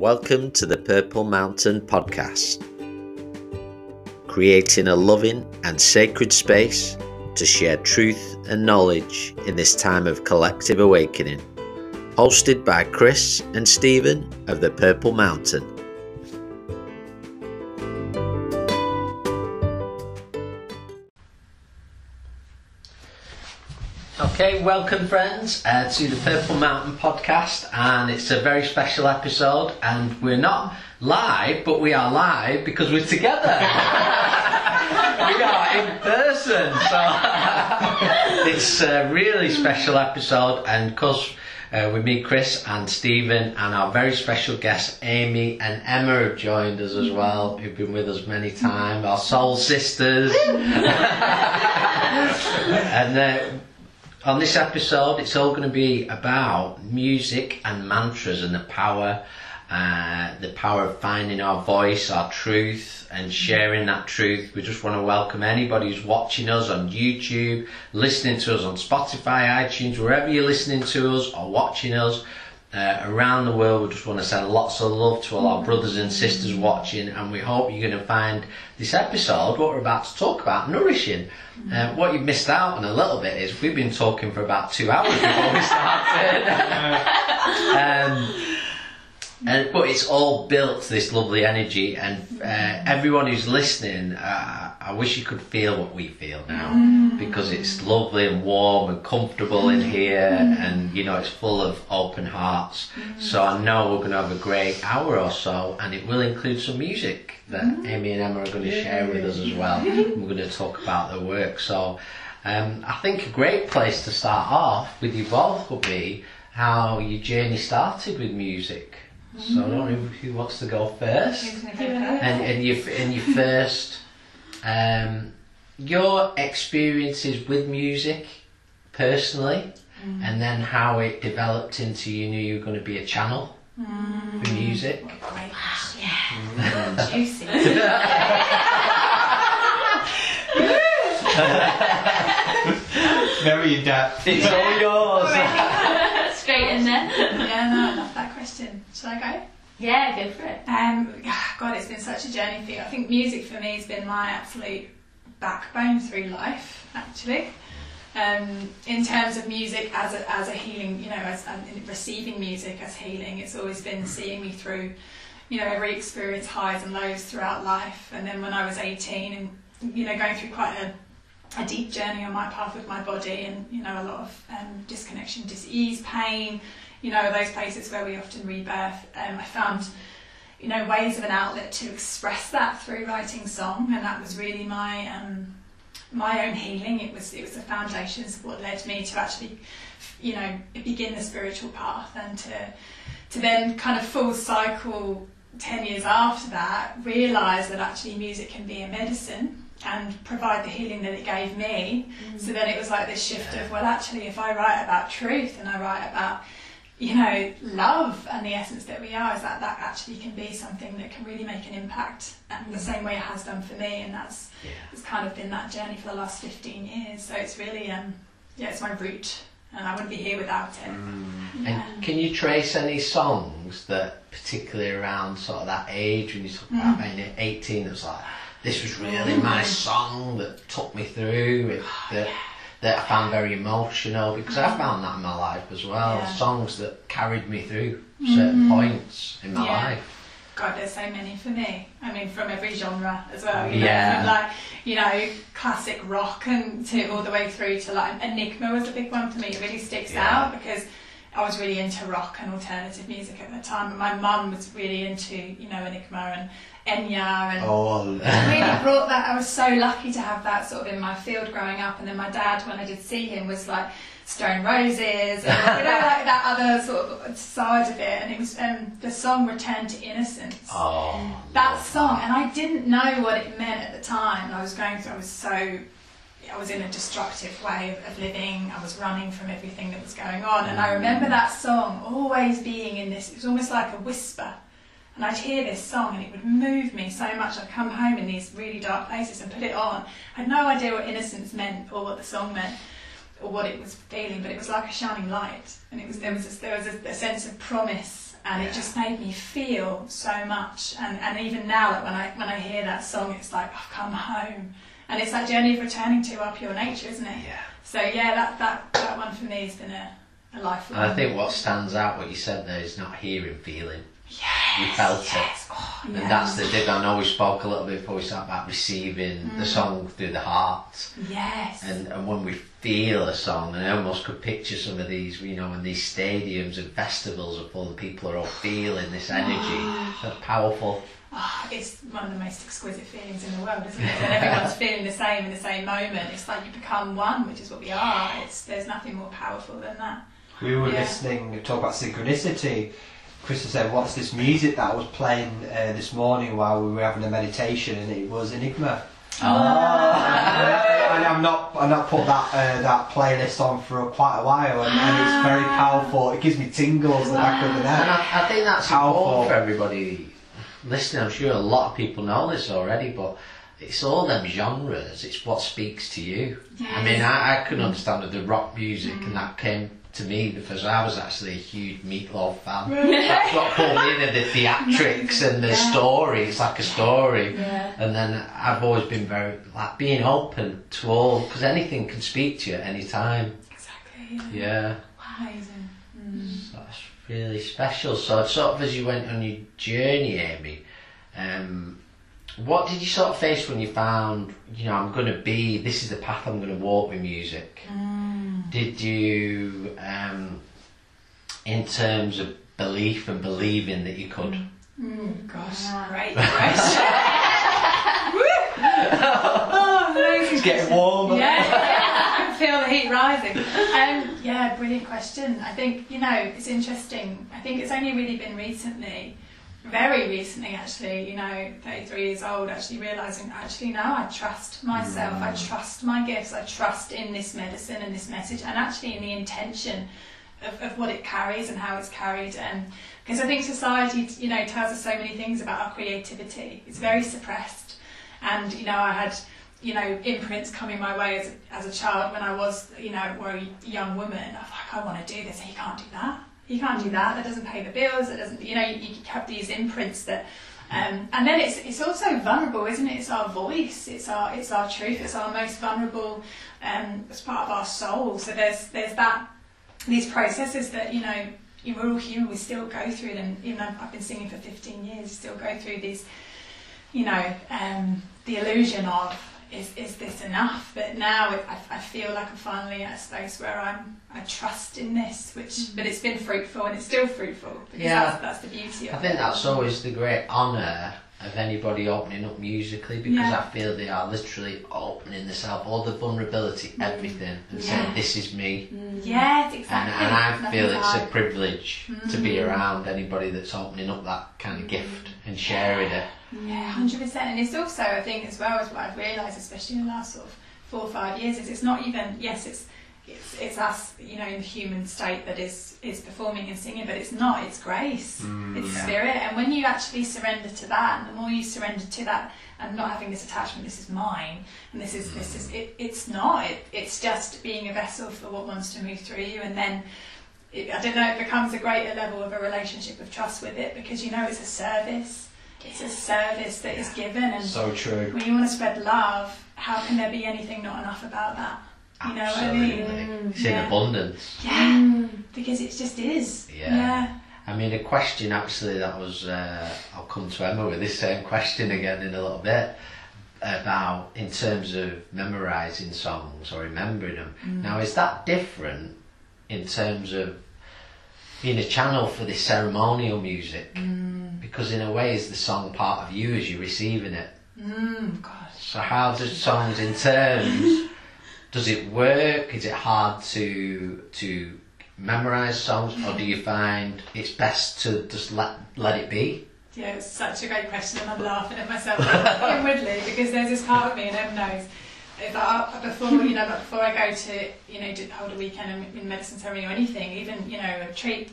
Welcome to the Purple Mountain podcast, creating a loving and sacred space to share truth and knowledge in this time of collective awakening, hosted by Chris and Stephen of the Purple Mountain. Okay, welcome friends to the Purple Mountain podcast, and it's a very special episode, and we're not live, but we are live because we're together. We are in person, so it's a really special episode, and of course with me, Chris, and Stephen, and our very special guests Aimee and Emma have joined us as well, who've been with us many times, our soul sisters. And on this episode, it's all going to be about music and mantras and the power of finding our voice, our truth, and sharing that truth. We just want to welcome anybody who's watching us on YouTube, listening to us on Spotify, iTunes, wherever you're listening to us or watching us around the world. We just want to send lots of love to all our brothers and sisters watching, and we hope you're going to find this episode, what we're about to talk about, nourishing. What you've missed out on a little bit is we've been talking for about 2 hours before we started. But it's all built this lovely energy, and everyone who's listening, I wish you could feel what we feel now, because it's lovely and warm and comfortable in here, and you know, it's full of open hearts. So I know we're going to have a great hour or so, and it will include some music that Aimee and Emma are going to share with us as well. We're going to talk about their work. So I think a great place to start off with you both would be how your journey started with music. So I don't know who wants to go first. And your first, your experiences with music personally, and then how it developed into you knew you were going to be a channel for music. Wow. Yeah. Juicy. Very adept. It's all yours. Right. Straight in there. Yeah, no, I love that question. Shall I go? Yeah, go for it. God, it's been such a journey for you. I think music for me has been my absolute backbone through life, actually. In terms of music as a healing, you know, as receiving music as healing, it's always been seeing me through, you know, every experience, highs and lows throughout life. And then when I was 18, and you know, going through quite a deep journey on my path with my body, and you know, a lot of disconnection, disease, pain, you know, those places where we often rebirth. I found, you know, ways of an outlet to express that through writing song, and that was really my own healing. It was the foundations of what led me to actually, you know, begin the spiritual path, and to then kind of full cycle 10 years after that, realise that actually music can be a medicine and provide the healing that it gave me. So then it was like this shift of, well, actually, if I write about truth and I write about, you know, love and the essence that we are, is that actually can be something that can really make an impact the same way it has done for me, and that's it's kind of been that journey for the last 15 years. So it's really, it's my root, and I wouldn't be here without it. And can you trace any songs that, particularly around sort of that age, when you talk about being 18, it's like, this was really my song that took me through it, that I found very emotional, because I found that in my life as well. Yeah. Songs that carried me through certain points in my life. God, there's so many for me. I mean, from every genre as well. You know, like, you know, classic rock and all the way through to like Enigma was a big one for me. It really sticks out because I was really into rock and alternative music at the time, and my mum was really into, you know, Enigma and Enya, and really brought that. I was so lucky to have that sort of in my field growing up. And then my dad, when I did see him, was like Stone Roses, and you know, like that other sort of side of it. And it was the song Return to Innocence. That song, and I didn't know what it meant at the time. And I was going through, I was in a destructive way of living. I was running from everything that was going on, and I remember that song always being in this, it was almost like a whisper, and I'd hear this song and it would move me so much. I'd come home in these really dark places and put it on. I had no idea what innocence meant or what the song meant or what it was feeling, but it was like a shining light, and it was there was a sense of promise and it just made me feel so much. And even now, that when I hear that song, it's like I've come home, and it's that journey of returning to our pure nature, isn't it? Yeah. So yeah, that one for me has been a lifelong. And I think what stands out, what you said there, is not hearing, feeling. Yes, you felt it. Oh, and that's the difference. I know we spoke a little bit before we started about receiving the song through the heart. Yes. And when we feel a song, and I almost could picture some of these, you know, in these stadiums and festivals are full, and people are all feeling this energy. That's powerful. Oh, it's one of the most exquisite feelings in the world, isn't it? And everyone's feeling the same in the same moment. It's like you become one, which is what we are. There's nothing more powerful than that. We were listening to talk about synchronicity. Chris said, what's this music that I was playing this morning while we were having a meditation, and it was Enigma. Oh. And I've not put that playlist on for quite a while, and it's very powerful. It gives me tingles in the back of the neck. And I think that's powerful. Important for everybody listening. I'm sure a lot of people know this already, but it's all them genres. It's what speaks to you. Yes. I mean, I couldn't understand the rock music, and that came to me because I was actually a huge Meatloaf fan. Really? That's what pulled me into the theatrics and the story. It's like a story. Yeah. And then I've always been very, like, being open to all, because anything can speak to you at any time. Exactly. Yeah. Wow. So that's really special. So sort of as you went on your journey, Aimee, what did you sort of face when you found, you know, I'm going to be, this is the path I'm going to walk with music? Did you, in terms of belief and believing that you could? Gosh, great question. It's getting warmer. Yeah, I can feel the heat rising. Yeah, brilliant question. I think, you know, it's interesting. I think it's only really been recently, very recently actually, you know, 33 years old, actually realising, actually no, I trust myself, I trust my gifts, I trust in this medicine and this message, and actually in the intention of what it carries and how it's carried. Because I think society, you know, tells us so many things about our creativity. It's very suppressed. And, you know, I had, you know, imprints coming my way as a child when I was, you know, or a young woman. I was like, I want to do this, and you can't do that. You can't do that. That doesn't pay the bills. That doesn't, you know, you have these imprints that, and then it's also vulnerable, isn't it? It's our voice. It's our truth. It's our most vulnerable. It's part of our soul. So there's that, these processes that, you know, we're all human. We still go through them. Even though I've been singing for 15 years, still go through these, you know, the illusion of, is this enough? But now I feel like I'm finally at a space where I trust in this, but it's been fruitful, and it's still fruitful, because that's the beauty of it. I think that's always the great honour of anybody opening up musically, because I feel they are literally opening themselves, all the vulnerability, everything, and saying, this is me. Yes, exactly. And I feel it's a privilege to be around anybody that's opening up that kind of gift and sharing it. Yeah, 100%. And it's also, I think, as well as what I've realised, especially in the last sort of 4 or 5 years, is it's not even, yes, it's us, you know, in the human state that is performing and singing, but it's not, it's grace, it's spirit. And when you actually surrender to that, and the more you surrender to that, and not having this attachment, this is mine, and it's just being a vessel for what wants to move through you. And then I don't know, it becomes a greater level of a relationship of trust with it, because you know it's a service. It's a service that is given, and so true. When you want to spread love, how can there be anything not enough about that? You know what I mean? It's in abundance. Yeah, because it just is. Yeah. I mean, a question actually that was, I'll come to Emma with this same question again in a little bit, about in terms of memorising songs or remembering them. Now, is that different in terms of being a channel for this ceremonial music? Because in a way, is the song part of you as you're receiving it? So how does songs in terms, does it work? Is it hard to memorise songs, or do you find it's best to just let it be? Yeah, it's such a great question, and I'm laughing at myself inwardly, because there's this part of me, and Em knows, before I go to, you know, hold a weekend in medicine ceremony or anything, even, you know, a treat,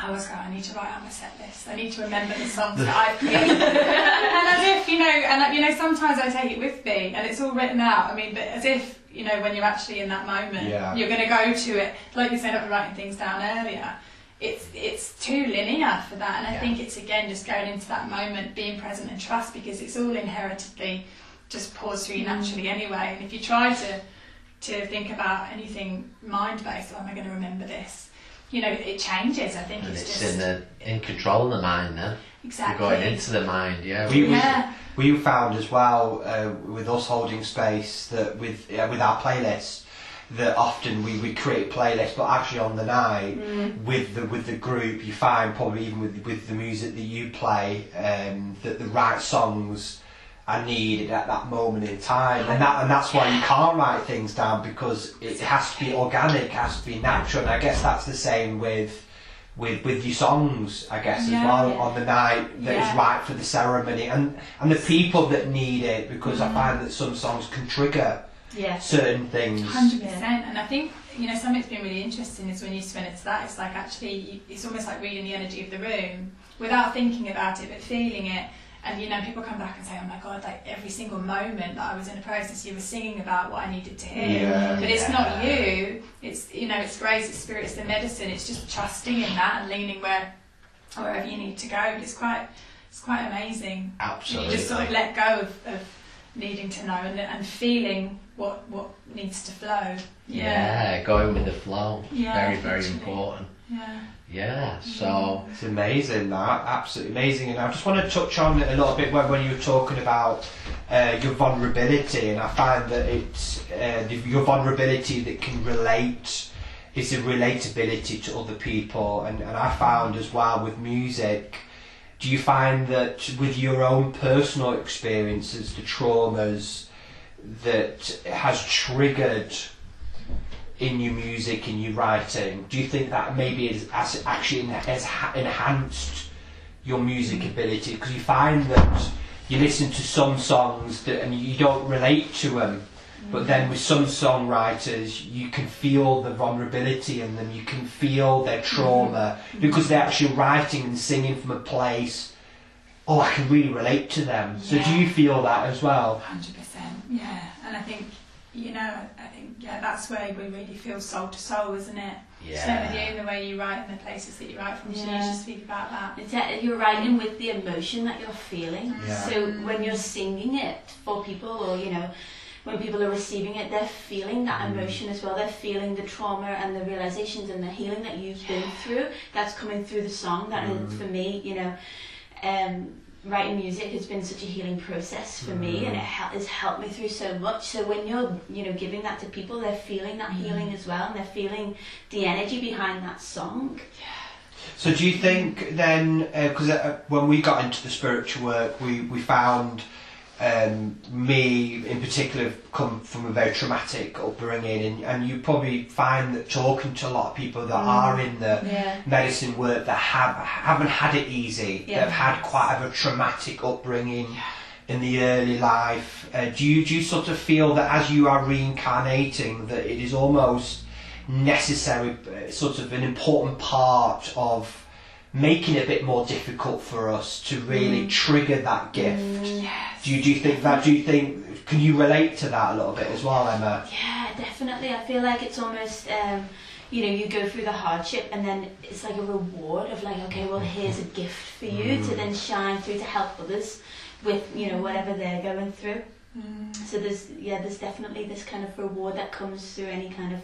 I was like, I need to write out my set list. I need to remember the songs that I've created. And as if, you know, and you know, sometimes I take it with me, and it's all written out. I mean, but as if, you know, when you're actually in that moment, you're going to go to it. Like you said, I was writing things down earlier. it's too linear for that, and I think it's again just going into that moment, being present and trust, because it's all inheritedly just pours through you naturally anyway. And if you try to think about anything mind-based, oh, am I going to remember this? You know, it changes. I think it's just in control of the mind then. Exactly. You're going into the mind, We found as well with us holding space that with our playlists, that often we would create playlists, but actually on the night with the group, you find probably even with the music that you play, that the right songs are needed at that moment in time, and that's why you can't write things down, because it has to be organic, it has to be natural. And I guess that's the same with your songs, I guess, as well, on the night that is right for the ceremony and the people that need it, because I find that some songs can trigger certain things. 100%. And I think, you know, something's been really interesting is when you swim into that, it's like actually, it's almost like reading the energy of the room without thinking about it, but feeling it. And, you know, people come back and say, oh my God, like every single moment that I was in the process, you were singing about what I needed to hear. Yeah, but it's not you. It's, you know, it's grace, it's spirit, it's the medicine. It's just trusting in that and leaning wherever you need to go. But it's quite amazing. Absolutely. You just sort of let go of needing to know and feeling what needs to flow. Yeah, going with the flow. Yeah, very, very important. Yeah. Yeah, so it's amazing, that absolutely amazing. And I just want to touch on it a little bit when you were talking about your vulnerability, and I find that it's your vulnerability that can relate is the relatability to other people, and I found as well with music. Do you find that with your own personal experiences, the traumas that has triggered in your music, in your writing, do you think that maybe it has actually enhanced your music ability? Because you find that you listen to some songs and you don't relate to them, but then with some songwriters you can feel the vulnerability in them, you can feel their trauma, because they're actually writing and singing from a place, oh, I can really relate to them. So do you feel that as well? 100%, yeah. And I think, you know, that's where we really feel soul to soul, isn't it? Yeah. So with you, the way you write and the places that you write from, so you just speak about that. You're writing with the emotion that you're feeling. Yeah. So when you're singing it for people, or, you know, when people are receiving it, they're feeling that emotion as well. They're feeling the trauma and the realizations and the healing that you've been through. That's coming through the song. That is, for me, you know, writing music has been such a healing process for me, and it has helped me through so much. So when you're, you know, giving that to people, they're feeling that healing as well, and they're feeling the energy behind that song. So do you think then, because when we got into the spiritual work, we found me in particular come from a very traumatic upbringing, and you probably find that talking to a lot of people that are in the medicine work that haven't had it easy, that have had quite a traumatic upbringing in the early life, do you sort of feel that as you are reincarnating that it is almost necessary, sort of an important part of making it a bit more difficult for us to really trigger that gift? Yes. Do you think can you relate to that a little bit as well, Emma? Yeah, definitely. I feel like it's almost you know, you go through the hardship and then it's like a reward of like, okay, well, here's a gift for you to then shine through to help others with, you know, whatever they're going through. So there's definitely this kind of reward that comes through any kind of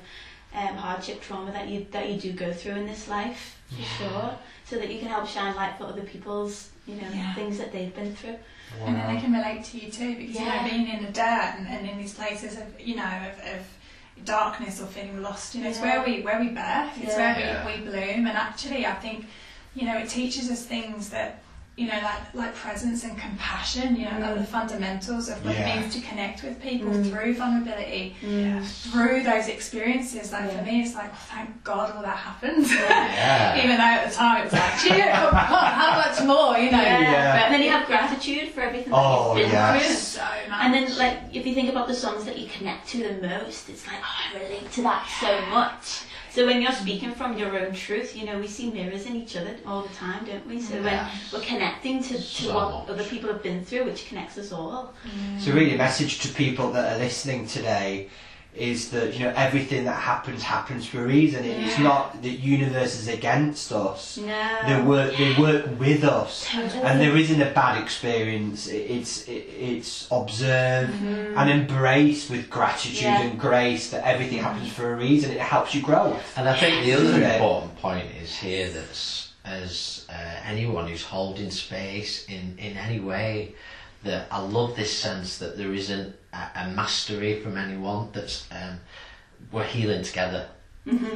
hardship, trauma that you do go through in this life, for sure, so that you can help shine light for other people's, you know, things that they've been through, and then they can relate to you too, because you know, being in the dirt and in these places of, you know, of darkness or feeling lost, you know, it's where we birth, it's where we bloom. And actually, I think, you know, it teaches us things that, you know, like presence and compassion, you know, like the fundamentals of what it means to connect with people through vulnerability, through those experiences. Like for me, it's like, oh, thank God all that happened. Even though at the time it was like, cheer up, how much more, you know. And then you have gratitude for everything that you've been through. So much. And then, like, if you think about the songs that you connect to the most, it's like, oh, I relate to that so much. So when you're speaking from your own truth, you know, we see mirrors in each other all the time, don't we? So when we're connecting to what other people have been through, which connects us all. So really a message to people that are listening today is that, you know, everything that happens happens for a reason. It's not that universe is against us. No. They work with us. Totally. And there isn't a bad experience. It's observed and embraced with gratitude and grace that everything happens for a reason. It helps you grow. And I think the other important point is here that as anyone who's holding space in any way, that I love this sense that there isn't a mastery from anyone, that's we're healing together.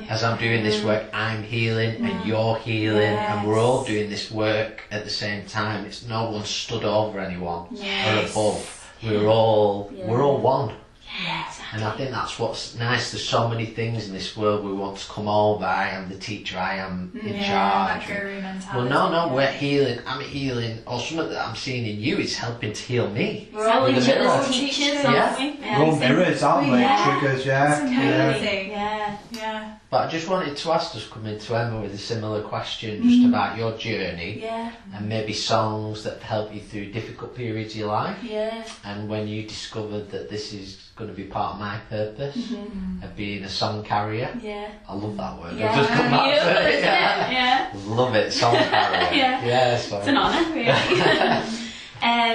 As I'm doing this work, I'm healing and you're healing, and we're all doing this work at the same time. It's no one stood over anyone or above. We're all one. Exactly. And I think that's what's nice. There's so many things in this world we want to come over. I am the teacher, I am in charge. Well, no, we're healing, I'm healing, or something that I'm seeing in you is helping to heal me. We're all each other's teachers, aren't we? Yeah. We're all mirrors, aren't we? Yeah. Triggers, yeah. But I just wanted to ask, just coming to Emma with a similar question, just about your journey, and maybe songs that help you through difficult periods of your life, and when you discovered that this is going to be part of my purpose of being a song carrier. I love that word. I've just come back to it. Love it, song carrier. It's an honour,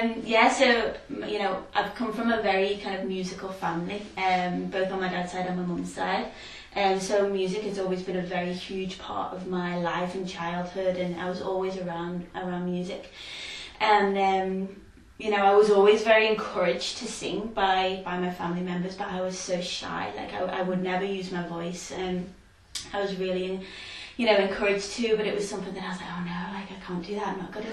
really. So, you know, I've come from a very kind of musical family, both on my dad's side and my mum's side. So music has always been a very huge part of my life and childhood, and I was always around music. And, you know, I was always very encouraged to sing by my family members, but I was so shy. Like, I would never use my voice, and I was really, you know, encouraged to, but it was something that I was like, oh no, like, I can't do that, I'm not good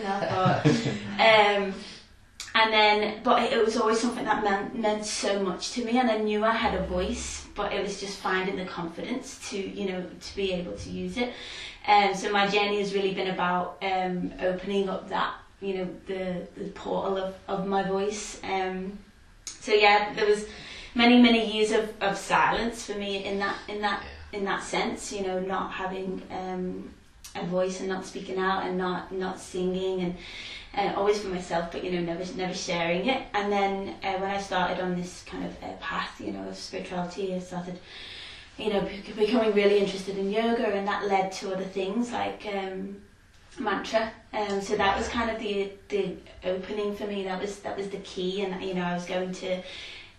enough. But it was always something that meant so much to me, and I knew I had a voice, but it was just finding the confidence to, you know, to be able to use it. So my journey has really been about opening up that, you know, the portal of my voice. There was many years of silence for me in that sense, you know, not having a voice and not speaking out and not singing and always for myself, but, you know, never sharing it. And then when I started on this kind of path, you know, of spirituality, I started, you know, becoming really interested in yoga, and that led to other things like mantra. So that was kind of the opening for me. That was the key. And, you know, I was going to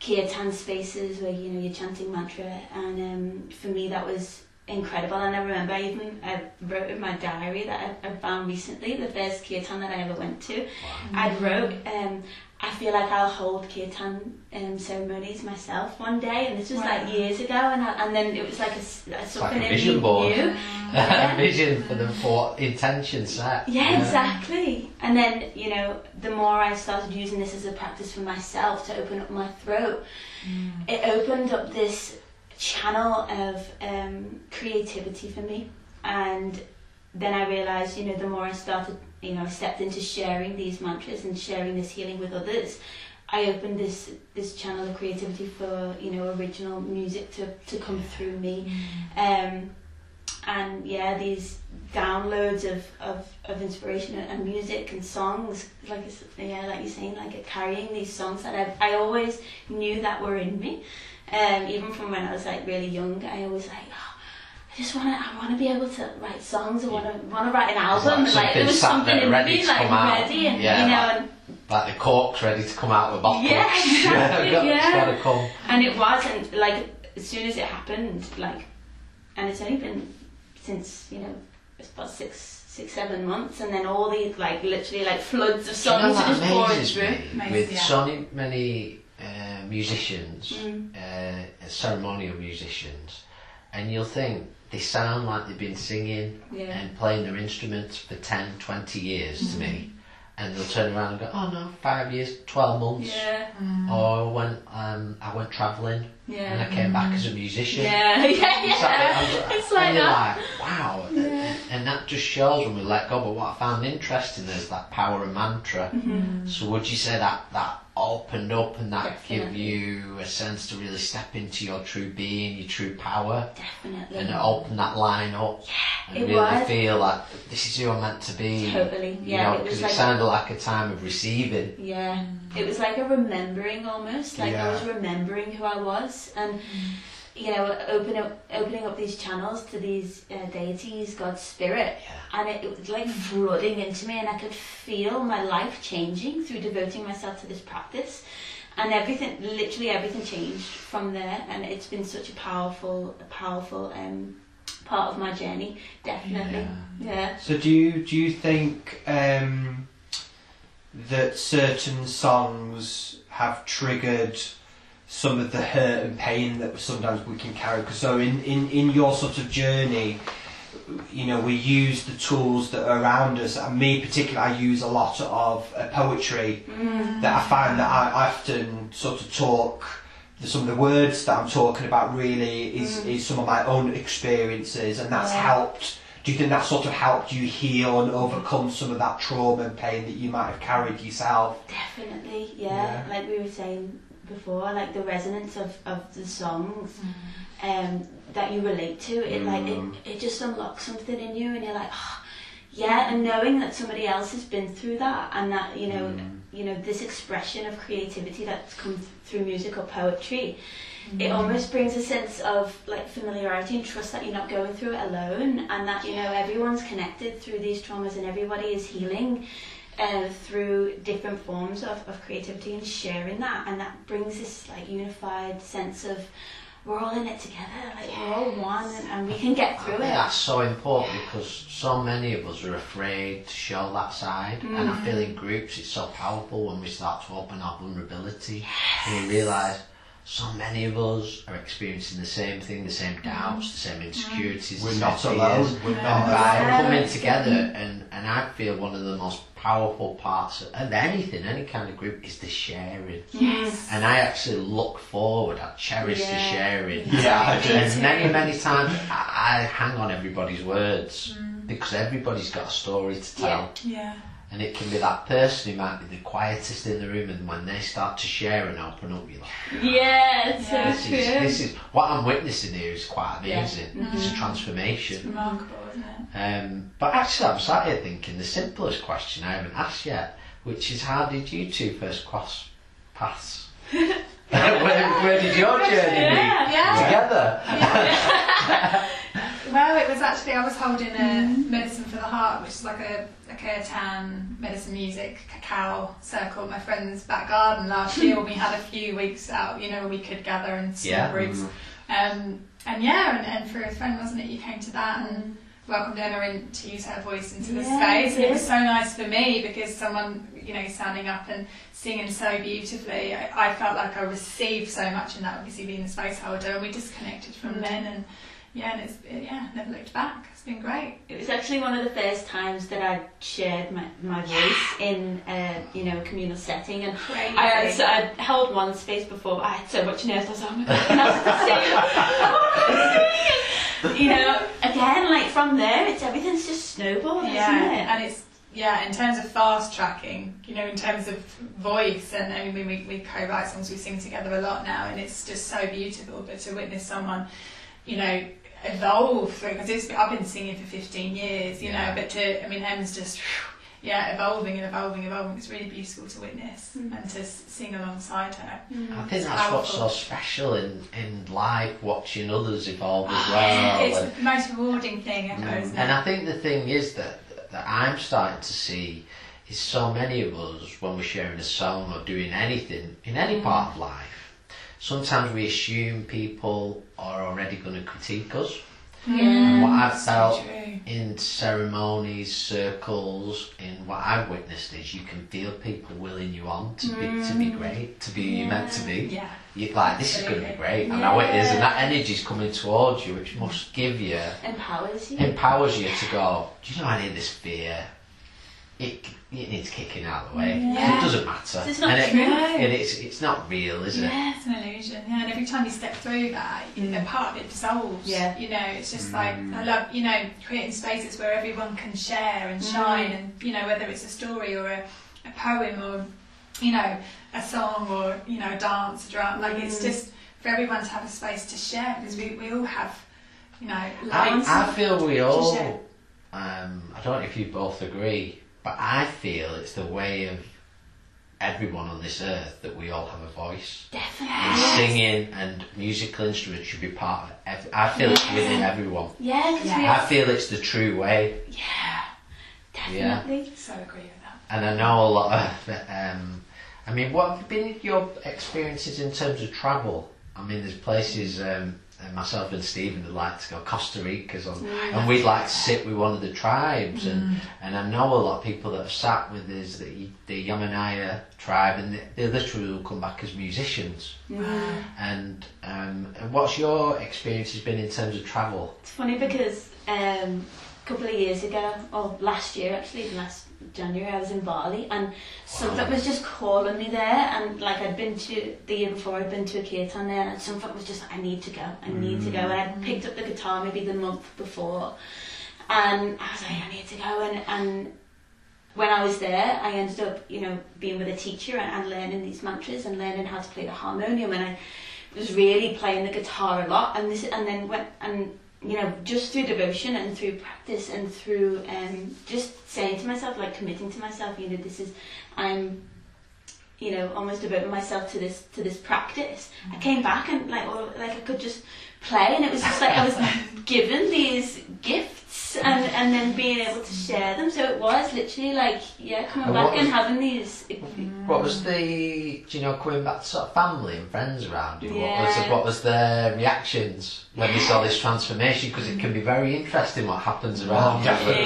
kirtan spaces where, you know, you're chanting mantra, and for me that was incredible. And I remember I wrote in my diary that I found recently, the first kirtan that I ever went to. Wow. I wrote, I feel like I'll hold kirtan ceremonies myself one day, and this was like years ago, and then it was like something like a vision board. A vision for the intention set. Yeah, exactly. And then, you know, the more I started using this as a practice for myself to open up my throat, it opened up this channel of creativity for me. And then I realised, you know, the more I started, you know, I stepped into sharing these mantras and sharing this healing with others, I opened this channel of creativity for, you know, original music to come through me. These downloads of inspiration and music and songs, like you're saying, like carrying these songs that I always knew that were in me. Even from when I was like really young, I always like, I want to be able to write songs. I want to write an album. Like there was something in me, like ready, and you know, like the cork's ready to come out of the bottle. Yeah, exactly. And it was, and like as soon as it happened, like, and it's only been since, you know, it's about 6-7 months, and then all these like literally like floods of songs are just pouring through. With so many musicians, ceremonial musicians, and you'll think they sound like they've been singing and playing their instruments for 10-20 years to me, and they'll turn around and go, oh no, 5 years, 12 months, or when I went travelling and I came back as a musician, it's like wow, and that just shows when we let go. But what I found interesting is that power of mantra. So would you say that opened up, and that give you a sense to really step into your true being, your true power. Definitely. And open that line up. Yeah, and really feel like this is who I'm meant to be. Totally. Yeah. Because it sounded like a time of receiving. Yeah. It was like a remembering almost. Like I was remembering who I was, and you know, opening up these channels to these deities, God's spirit, and it was like flooding into me, and I could feel my life changing through devoting myself to this practice, and everything, literally everything, changed from there. And it's been such a powerful part of my journey, definitely. Yeah. So do you think that certain songs have triggered some of the hurt and pain that sometimes we can carry? Because so in your sort of journey, you know, we use the tools that are around us, and me particularly, I use a lot of poetry that I find that I often sort of talk, some of the words that I'm talking about really is some of my own experiences, and that's helped. Do you think that sort of helped you heal and overcome some of that trauma and pain that you might have carried yourself? Definitely, yeah. Like we were saying before, like the resonance of the songs that you relate to, it like it just unlocks something in you, and you're like, oh, yeah, and knowing that somebody else has been through that, and that you know this expression of creativity that's come through music or poetry, it almost brings a sense of like familiarity and trust that you're not going through it alone, and that you know everyone's connected through these traumas, and everybody is healing through different forms of creativity, and sharing that, and that brings this like unified sense of we're all in it together, like we're all one, and we can get through it. That's so important, because so many of us are afraid to show that side, and I feel in groups it's so powerful when we start to open our vulnerability, and we realise so many of us are experiencing the same thing, the same doubts, the same insecurities. We're not alone. We're not coming together, and I feel one of the most powerful parts of anything, any kind of group, is the sharing. Yes. And I actually look forward, I cherish the sharing. Yeah, I do. And many times I hang on everybody's words, because everybody's got a story to tell. Yeah. And it can be that person who might be the quietest in the room, and when they start to share and open up, you're like, this is what I'm witnessing here is quite amazing. It's a transformation. It's remarkable, isn't it? But actually, I'm sat here thinking the simplest question I haven't asked yet, which is, how did you two first cross paths? where did your journey be together? Yeah. Well, it was actually, I was holding a medicine for the heart, which is like a kirtan, medicine music, cacao circle in my friend's back garden last year, when we had a few weeks out, you know, we could gather in small groups. And through a friend, wasn't it, you came to that and welcomed Emma in to use her voice into the space. And it was so nice for me, because someone, you know, standing up and singing so beautifully, I felt like I received so much in that, obviously being the space holder, and we disconnected from then, and never looked back. It's been great. It was actually one of the first times that I shared my voice in a communal setting, and I'd held one space before, but I had so much nerves. I was like, oh my God, I was singing. Again, like from there, everything's just snowballed, isn't it? And it's in terms of fast tracking, in terms of voice, and I mean we co-write songs, we sing together a lot now, and it's just so beautiful. But to witness someone, evolve through, because I've been singing for 15 years, but Emma's just evolving. It's really beautiful to witness and to sing alongside her. I think that's what's so special in life, watching others evolve as well. It's the most rewarding thing ever, isn't it? And I think the thing is that I'm starting to see is so many of us, when we're sharing a song or doing anything in any part of life, sometimes we assume people are already going to critique us. And what I've felt in ceremonies, circles, in what I've witnessed is you can feel people willing you on to be great, to be who you're meant to be. Yeah. You're like, this is going to be great. I know it is, and that energy is coming towards you, which must give you... Empowers you to go, do you know any of this fear? It needs kicking out of the way. Yeah. It doesn't matter. It's not true. It's not real, is it? Yeah, it's an illusion. Yeah, and every time you step through that, a part of it dissolves. Yeah. It's just like, I love, creating spaces where everyone can share and shine, and whether it's a story or a poem or you know, a song or, you know, dance, drum. Like, it's just for everyone to have a space to share, because we all have, you know, lives. I feel we all, I don't know if you both agree, but I feel it's the way of everyone on this earth that we all have a voice. Definitely. And singing and musical instruments should be part of every, I feel it's within everyone. Yeah, because I feel it's the true way. Yeah, definitely. Yeah. So I agree with that. And I know a lot of, I mean, what have been your experiences in terms of travel? I mean, there's places, myself and Stephen would like to go, Costa Rica's on, and we'd like to sit with one of the tribes, and I know a lot of people that have sat with us, the Yamanaya tribe, and they literally will come back as musicians. And what's your experience has been in terms of travel? It's funny because a couple of years ago, or last year actually, last January, I was in Bali, and something was just calling me there, and like I'd been to, the year before I'd been to a kirtan there, and something was just like, I need to go, I need to go, and I'd picked up the guitar maybe the month before, and I was like, I need to go, and when I was there, I ended up, you know, being with a teacher and learning these mantras and learning how to play the harmonium, and I was really playing the guitar a lot, and then you know, just through devotion and through practice and through just saying to myself, like committing to myself, you know, this is, I'm, you know, almost devoting myself to this practice. I came back and like I could just play, and it was just like I was given these gifts and then being able to share them. So it was literally like coming back and having these. What was the, do you know, coming back to sort of family and friends around you? Yeah. What was their reactions when you saw this transformation? Because it can be very interesting what happens around. Definitely,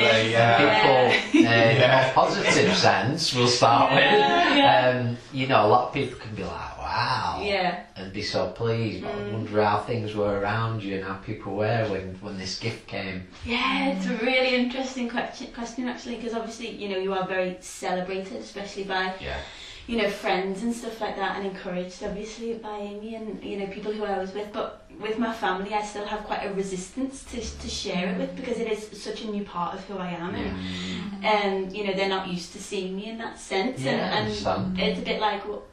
people in a more positive sense. We'll start with, you know, a lot of people can be like, wow, and be so pleased. But I wonder how things were around you and how people were when this gift came. Yeah, it's a really interesting question actually, because obviously, you know, you are very celebrated, especially by, you know, friends and stuff like that, and encouraged obviously by Aimee and, you know, people who I was with. But with my family, I still have quite a resistance to share it with, because it is such a new part of who I am, and you know, they're not used to seeing me in that sense, and it's a bit like, well,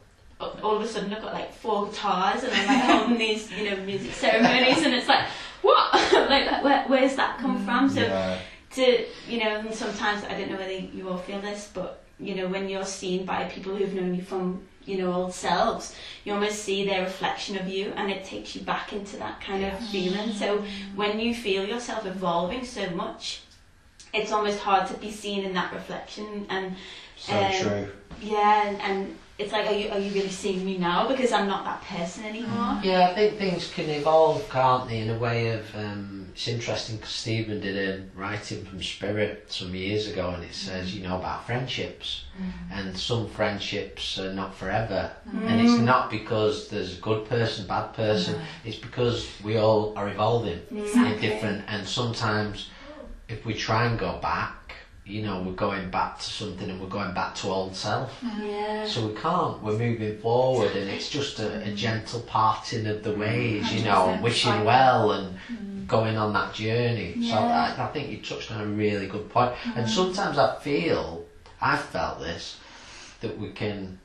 all of a sudden I've got like 4 guitars and I'm like holding these, you know, music ceremonies, and it's like, what? like where's that come from? So to, you know, and sometimes I don't know whether you all feel this, but you know, when you're seen by people who've known you from, you know, old selves, you almost see their reflection of you, and it takes you back into that kind of feeling. So when you feel yourself evolving so much, it's almost hard to be seen in that reflection, and so true. Yeah, and it's like, are you really seeing me now? Because I'm not that person anymore. Yeah, I think things can evolve, can't they? In a way of, it's interesting because Stephen did a writing from Spirit some years ago, and it says, you know, about friendships, and some friendships are not forever, and it's not because there's a good person, bad person, it's because we all are evolving and different, and sometimes if we try and go back, you know, we're going back to something and we're going back to old self. Yeah. So we can't, we're moving forward, and it's just a gentle parting of the ways, you know, and wishing well and going on that journey. Yeah. So I think you touched on a really good point. And sometimes I've felt this, that we can,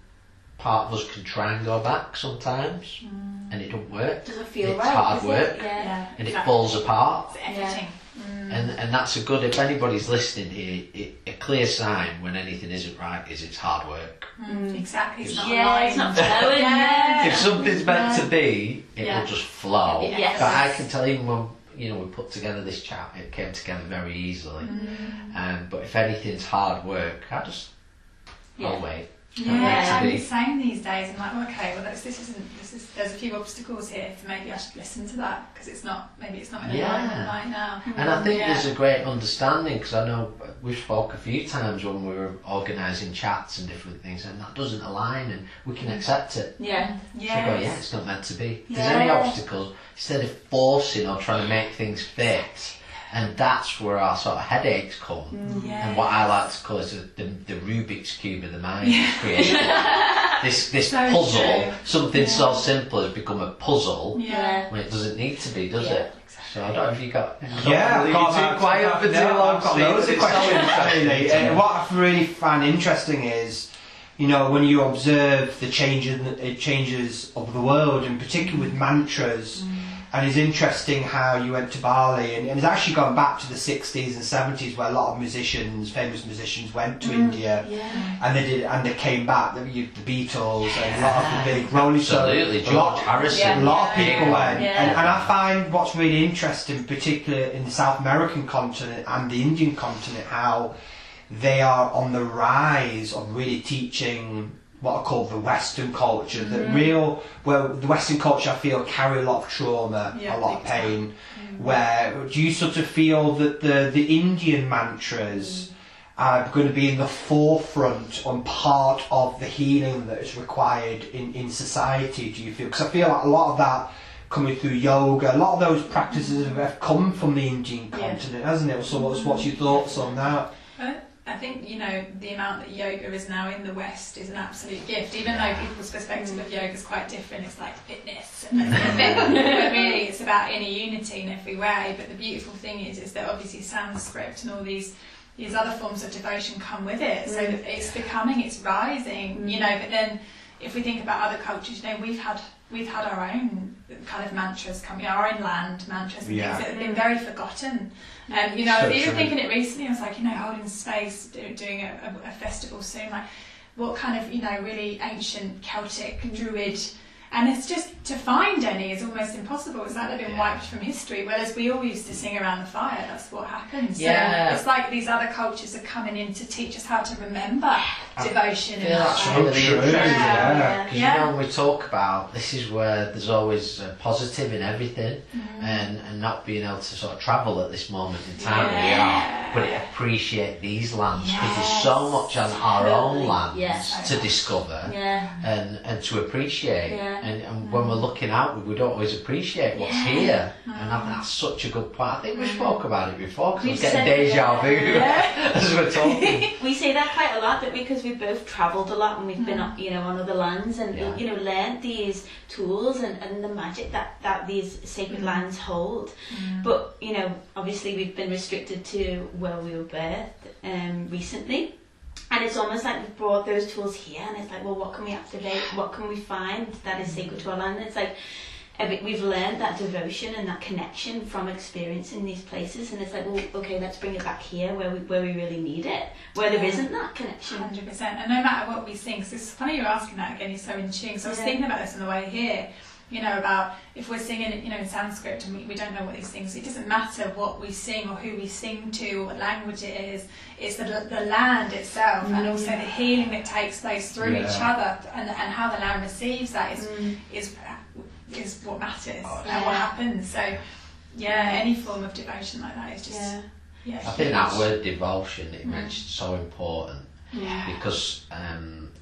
part of us can try and go back sometimes, and it don't work. Doesn't feel right. It's hard work, and it falls apart. It's everything. And that's a good, if anybody's listening here, a clear sign when anything isn't right is it's hard work. Exactly, it's not it's not flowing. If something's meant to be, it will just flow. But I can tell, even when, you know, we put together this chat, it came together very easily. But if anything's hard work, I'll wait. I'm the same these days. I'm like, well, okay, well, this isn't, there's a few obstacles here, so maybe I should listen to that, because maybe it's not in alignment right now. And I think there's a great understanding, because I know we spoke a few times when we were organising chats and different things, and that doesn't align, and we can accept it. So go, it's not meant to be. If there's any obstacles, instead of forcing or trying to make things fit, and that's where our sort of headaches come, and what I like to call is the Rubik's Cube of the mind is created. This so puzzle, true. Something so simple has become a puzzle when it doesn't need to be, does it? Exactly. So I don't know if you got... I've got loads of questions. What I really found interesting is you know, when you observe the changes of the world, and particularly with mantras. Mm. And it's interesting how you went to Bali, and it's actually gone back to the 60s and 70s, where a lot of musicians, famous musicians, went to India, yeah. and they came back. The Beatles and a lot of the big Rolling Stones, absolutely, George Harrison, yeah. a lot of people went. Yeah. And I find what's really interesting, particularly in the South American continent and the Indian continent, how they are on the rise of really teaching what are called the Western culture, mm-hmm. The Western culture, I feel, carry a lot of trauma, a lot of pain. Mm-hmm. Where do you sort of feel that the Indian mantras are going to be in the forefront on part of the healing that is required in society, do you feel? Because I feel like a lot of that coming through yoga, a lot of those practices have come from the Indian continent, hasn't it? So what's your thoughts on that? I think, you know, the amount that yoga is now in the West is an absolute gift, even though people's perspective of yoga is quite different. It's like fitness, but really it's about inner unity in every way. But the beautiful thing is that obviously Sanskrit and all these other forms of devotion come with it, so that it's rising, you know. But then if we think about other cultures, you know, we've had our own kind of mantras coming, our own land mantras, and things that have been very forgotten. You know, so I was even thinking it recently. I was like, you know, holding space, doing a festival soon. Like, what kind of, you know, really ancient Celtic Druid, and it's just to find any is almost impossible. It's like they've been wiped from history. Whereas we all used to sing around the fire. That's what happens. Yeah, so it's like these other cultures are coming in to teach us how to remember devotion. And that's really true. Yeah, because you know, when we talk about this, is where there's always a positive in everything, and not being able to sort of travel at this moment in time. Yeah. We are, but appreciate these lands, because there's so much on our own lands to discover and to appreciate. Yeah. And when we're looking out, we don't always appreciate what's here, and that's such a good part. I think we spoke about it before, because we're getting deja vu as we're talking. We say that quite a lot, because we've both travelled a lot, and we've been up, you know, on other lands, and you know, learnt these tools and the magic that these sacred lands hold. But you know, obviously we've been restricted to where we were birthed recently. And it's almost like we've brought those tools here, and it's like, well, what can we activate? What can we find that is sacred to our land? And it's like we've learned that devotion and that connection from experiencing these places, and it's like, well, okay, let's bring it back here where we really need it, where there isn't that connection. 100%. And no matter what we sing, so it's funny you're asking that again. You're so in tune. So I was thinking about this on the way here. You know, about if we're singing, you know, in Sanskrit, and we don't know what these things, it doesn't matter what we sing or who we sing to or what language it is. It's the land itself, and also the healing that takes place through each other, and how the land receives that is what matters, and what happens. So any form of devotion like that is just I think that word devotion, it mentioned, so important, because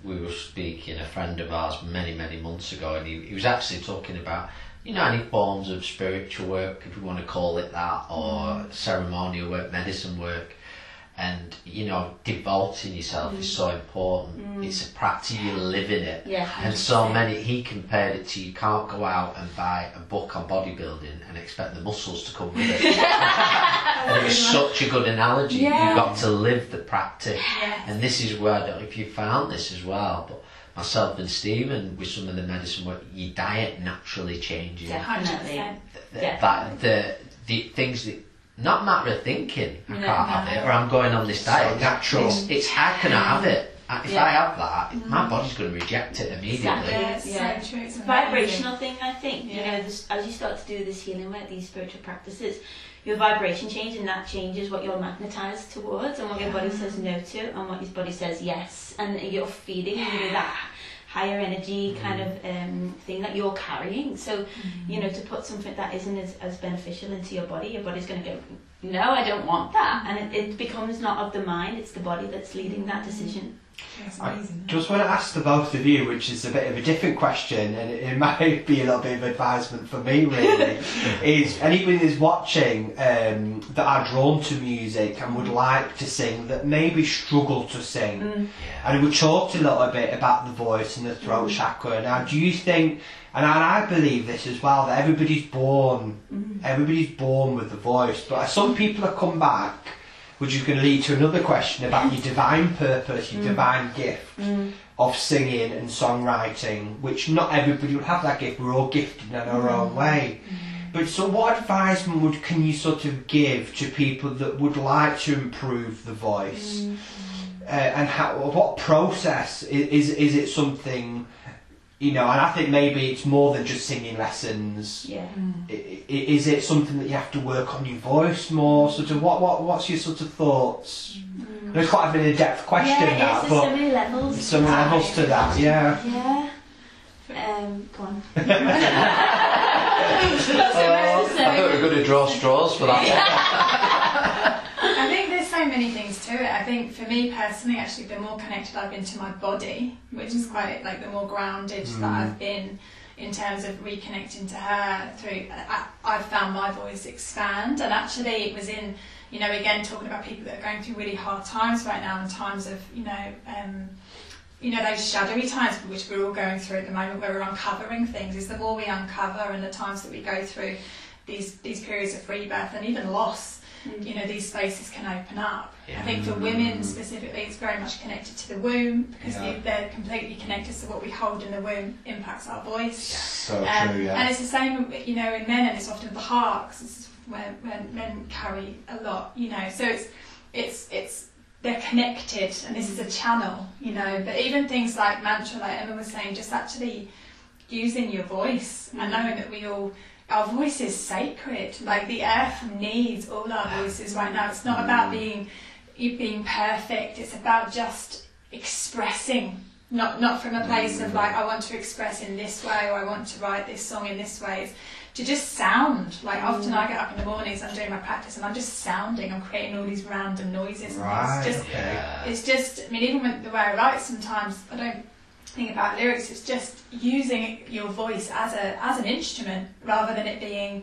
we were speaking, a friend of ours many months ago, and he was actually talking about, you know, any forms of spiritual work, if you want to call it that, or ceremonial work, medicine work, and you know, devoting yourself is so important. It's a practice, you live in it, and so many, he compared it to, you can't go out and buy a book on bodybuilding and expect the muscles to come with it. And it's such a good analogy. You've got to live the practice, and this is where, I don't know if you found this as well, but myself and Stephen, with some of the medicine work, your diet naturally changes. Definitely. The things that, not matter of thinking, I can't have it, or I'm going on this diet. So natural. It's I cannot have it. If I have that, my body's going to reject it immediately. Exactly. Yeah. So true. It's a vibrational thing, I think. Yeah. You know, as you start to do this healing work, these spiritual practices, your vibration changes, and that changes what you're magnetised towards, and what your body says no to, and what your body says yes, and you're feeding that higher energy kind of thing that you're carrying. So you know, to put something that isn't as beneficial into your body, your body's going to go, no, I don't want that, and it becomes not of the mind, it's the body that's leading that decision. That's amazing. I just want to ask the both of you, which is a bit of a different question, and it might be a little bit of advisement for me really, is anyone who's watching that are drawn to music and would like to sing, that maybe struggle to sing, and we talked a little bit about the voice and the throat chakra. Now, do you think, and I believe this as well, that everybody's born with the voice, but some people have come back which is going to lead to another question about your divine purpose, your divine gift of singing and songwriting, which not everybody will have that gift. We're all gifted in our own way. But so what advice can you sort of give to people that would like to improve the voice? And how, what process is it something, you know, and I think maybe it's more than just singing lessons. Yeah. Is it something that you have to work on your voice more? Sort of what's your sort of thoughts? It's quite a bit of a depth question now, but so many levels. Some levels to that, yeah. Yeah. Go on. I thought we were going to draw straws for that. I think there's so many things to it. I think for me personally, actually, the more connected I've been to my body, which is quite like the more grounded that I've been in terms of reconnecting to her through, I've found my voice expand. And actually it was in, you know, again, talking about people that are going through really hard times right now and times of, you know, those shadowy times which we're all going through at the moment where we're uncovering things, is the more we uncover and the times that we go through these periods of rebirth and even loss, you know, these spaces can open up. I think for women specifically, it's very much connected to the womb, because they're completely connected, so what we hold in the womb impacts our voice. So true, yeah. And it's the same, you know, in men, and it's often the heart, 'cause it's where men carry a lot, you know, so it's they're connected, and this is a channel, you know. But even things like mantra, like Emma was saying, just actually using your voice and knowing that we all, our voice is sacred. Like the earth needs all our voices right now. It's not about being perfect. It's about just expressing, not from a place of like, I want to express in this way, or I want to write this song in this way. It's to just sound. Like often I get up in the mornings, I'm doing my practice, and I'm just sounding, I'm creating all these random noises. Right, and it's just, I mean, even with the way I write sometimes, I don't think about lyrics, it's just using your voice as an instrument rather than it being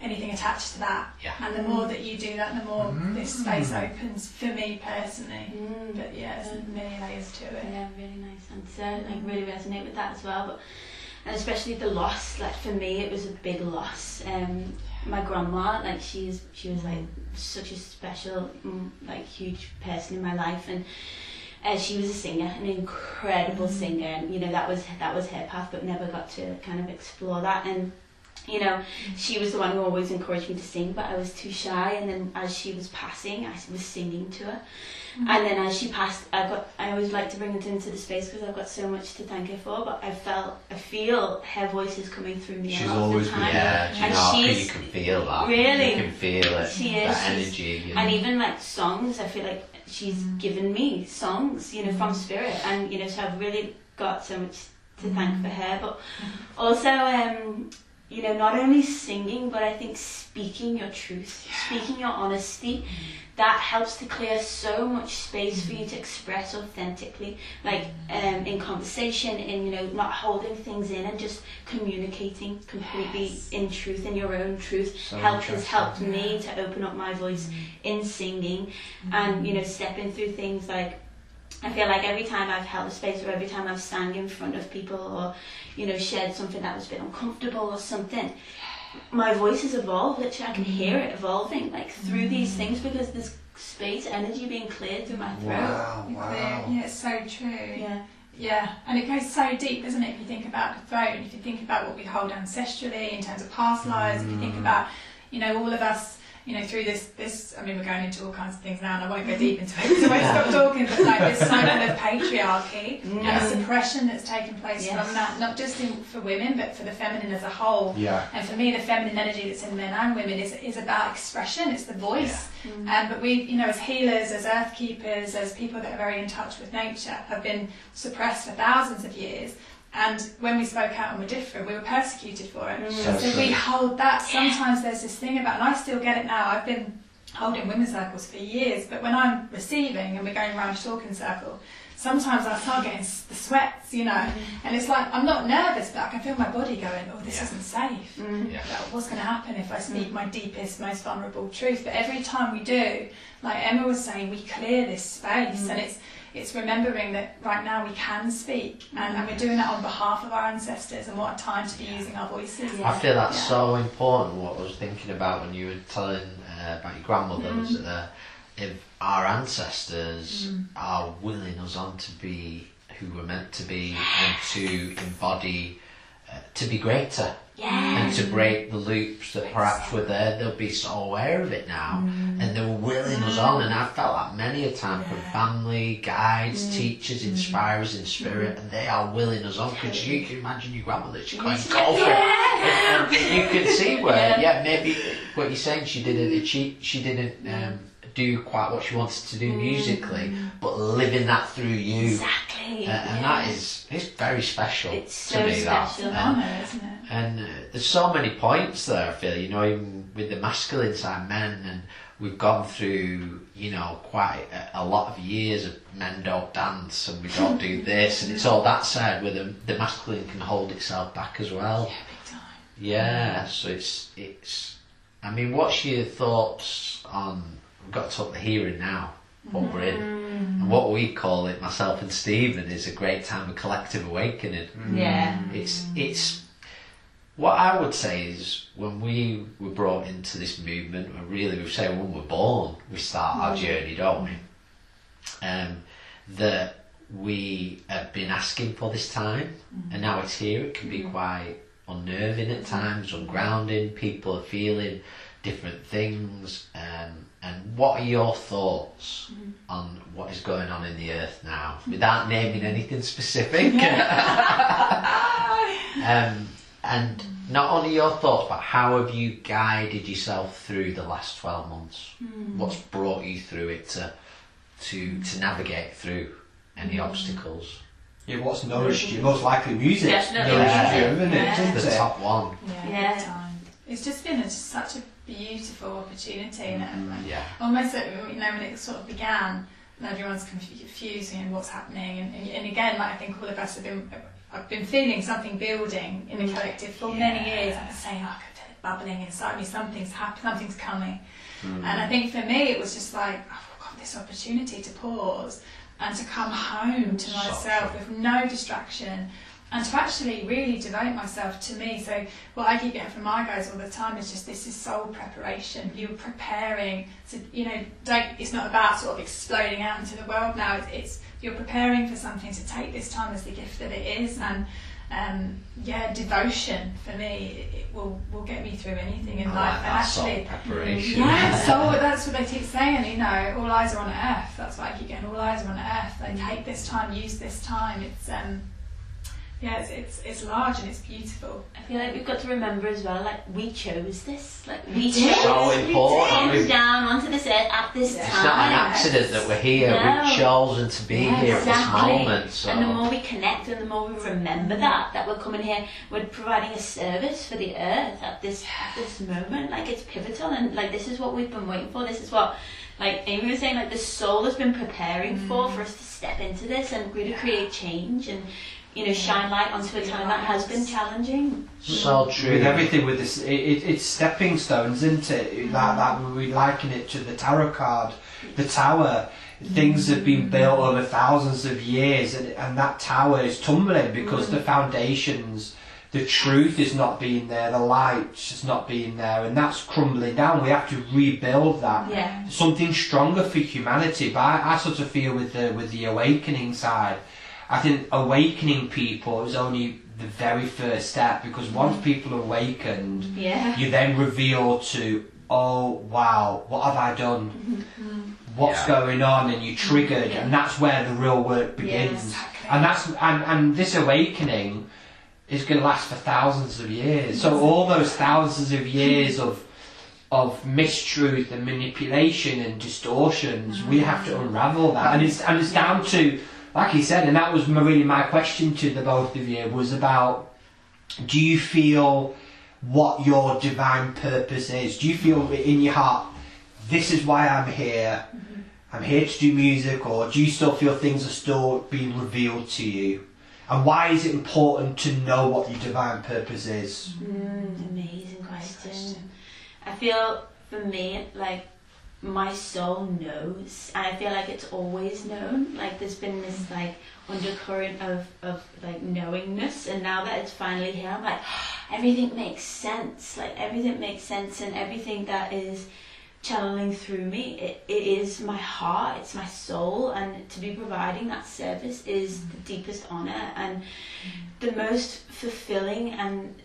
anything attached to that. Yeah. And the more that you do that, the more this space opens, for me personally. But yeah, there's many layers to it. Yeah, really nice answer. I really resonate with that as well. But and especially the loss, like for me it was a big loss. My grandma, like she was like such a special, like huge person in my life, and she was a singer, an incredible singer, and you know that was her path, but never got to kind of explore that. And you know, she was the one who always encouraged me to sing, but I was too shy. And then as she was passing, I was singing to her. And then as she passed, I always like to bring it into the space because I've got so much to thank her for, but I feel her voice is coming through me. She's always the time. You can feel that. Really? You can feel it. She is. That energy. You know? And even like songs, I feel like she's given me songs, you know, from spirit. And, you know, so I've really got so much to thank for her, but also, you know, not only singing, but I think speaking your truth, speaking your honesty, that helps to clear so much space for you to express authentically, like in conversation, in, you know, not holding things in and just communicating completely in truth, in your own truth. Has helped me to open up my voice in singing and, you know, stepping through things like, I feel like every time I've held a space or every time I've sang in front of people or, you know, shared something that was a bit uncomfortable or something, my voice has evolved. Literally, I can hear it evolving, like, through these things, because there's space, energy being cleared through my throat. Wow. Yeah, it's so true. Yeah. Yeah, and it goes so deep, doesn't it, if you think about the throat, and if you think about what we hold ancestrally in terms of past lives, if you think about, you know, all of us, you know, through this, I mean, we're going into all kinds of things now, and I won't go deep into it because I won't stop talking, but like this cycle of patriarchy and the suppression that's taken place from that, not just for women, but for the feminine as a whole. Yeah. And for me, the feminine energy that's in men and women is about expression, it's the voice. Yeah. But we, you know, as healers, as earth keepers, as people that are very in touch with nature, have been suppressed for thousands of years. And when we spoke out and were different, we were persecuted for it. So we hold that. Sometimes there's this thing about, and I still get it now, I've been holding women's circles for years, but when I'm receiving and we're going around a talking circle, sometimes I start getting the sweats, you know, and it's like, I'm not nervous, but I can feel my body going, oh, this isn't safe. What's going to happen if I speak my deepest, most vulnerable truth? But every time we do, like Emma was saying, we clear this space, and it's remembering that right now we can speak, and we're doing that on behalf of our ancestors, and what a time to be using our voices. I feel that's so important, what I was thinking about when you were telling about your grandmother, was if our ancestors are willing us on to be who we're meant to be and to embody, to be greater and to break the loops that perhaps were there, they'll be so aware of it now and they were willing us on. And I've felt that many a time from family, guides, teachers, inspirers in spirit, and they are willing us on, because you can imagine your grandmother, she's going go for it, and you can see where maybe what you're saying, she didn't do quite what she wanted to do musically, but living that through you, and that is, it's very special. It's to so me, special, that. Honor, isn't it? And there's so many points there, I feel, you know, even with the masculine side, men, and we've gone through, you know, quite a lot of years of men don't dance and we don't do this, and it's all that side where the masculine can hold itself back as well. Yeah, big time. Yeah, so it's. I mean, what's your thoughts on? We've got to talk the here and now, what we're in. And what we call it, myself and Stephen, is a great time of collective awakening. Yeah. It's what I would say is, when we were brought into this movement, and really we say when we're born, we start our journey, don't we? That we have been asking for this time, and now it's here. It can be quite unnerving at times, ungrounding. People are feeling different things, and what are your thoughts on what is going on in the earth now, without naming anything specific? And not only your thoughts, but how have you guided yourself through the last 12 months? What's brought you through it to navigate through any obstacles? Yeah, what's nourished you? Most likely music. Yes, nourished you, isn't it? It's the top one. Yeah. It's just been such a beautiful opportunity, and almost, you know, when it sort of began, and everyone's confused, you know, what's happening, and again, like, I think all of us have been, I've been feeling something building in the collective for many years. I was saying, I could feel it bubbling inside me, something's happening, something's coming, and I think for me it was just like, I've got this opportunity to pause and to come home to myself with no distraction, and to actually really devote myself to me. So what I keep getting from my guys all the time is just, this is soul preparation. You're preparing to, you know, it's not about sort of exploding out into the world now. It's you're preparing for something, to take this time as the gift that it is. And devotion for me, it will get me through anything in life. Like that, actually, soul preparation. Yeah, soul, that's what they keep saying, you know, all eyes are on earth. That's why I keep getting all eyes are on earth. They take this time, use this time. It's it's large and it's beautiful. I feel like we've got to remember as well, like, we chose this. Like, we chose to come down onto this earth at this time. It's not an accident that we're here. No. We've chosen to be here at this moment. So. And the more we connect and the more we remember that we're coming here, we're providing a service for the earth at this moment. Like, it's pivotal, and like, this is what we've been waiting for. This is what, like Aimee was saying, like, the soul has been preparing for us to step into this and really create change and, you know, shine light onto a time that has been challenging. So true. With everything, with this, it's stepping stones, isn't it? That we liken it to the tarot card, the tower. Things have been built over thousands of years, and that tower is tumbling because the foundations, the truth is not being there, the light is not being there, and that's crumbling down. We have to rebuild that. Yeah. Something stronger for humanity. But I sort of feel with the awakening side, I think awakening people is only the very first step, because once people are awakened, you then reveal to, oh wow, what have I done? What's going on? And you're triggered, and that's where the real work begins. Yes, exactly. And this awakening is going to last for thousands of years. So all those thousands of years of mistruth and manipulation and distortions, we have to unravel that, and it's down to. Like he said, and that was really my question to the both of you, was about, do you feel what your divine purpose is? Do you feel in your heart, this is why I'm here, I'm here to do music, or do you still feel things are still being revealed to you? And why is it important to know what your divine purpose is? Amazing question. I feel, for me, like, my soul knows, and I feel like it's always known. Like, there's been this like undercurrent of like knowingness, and now that it's finally here, I'm like, everything makes sense. Like, everything makes sense, and everything that is channeling through me. It is my heart, it's my soul, and to be providing that service is the deepest honor and the most fulfilling and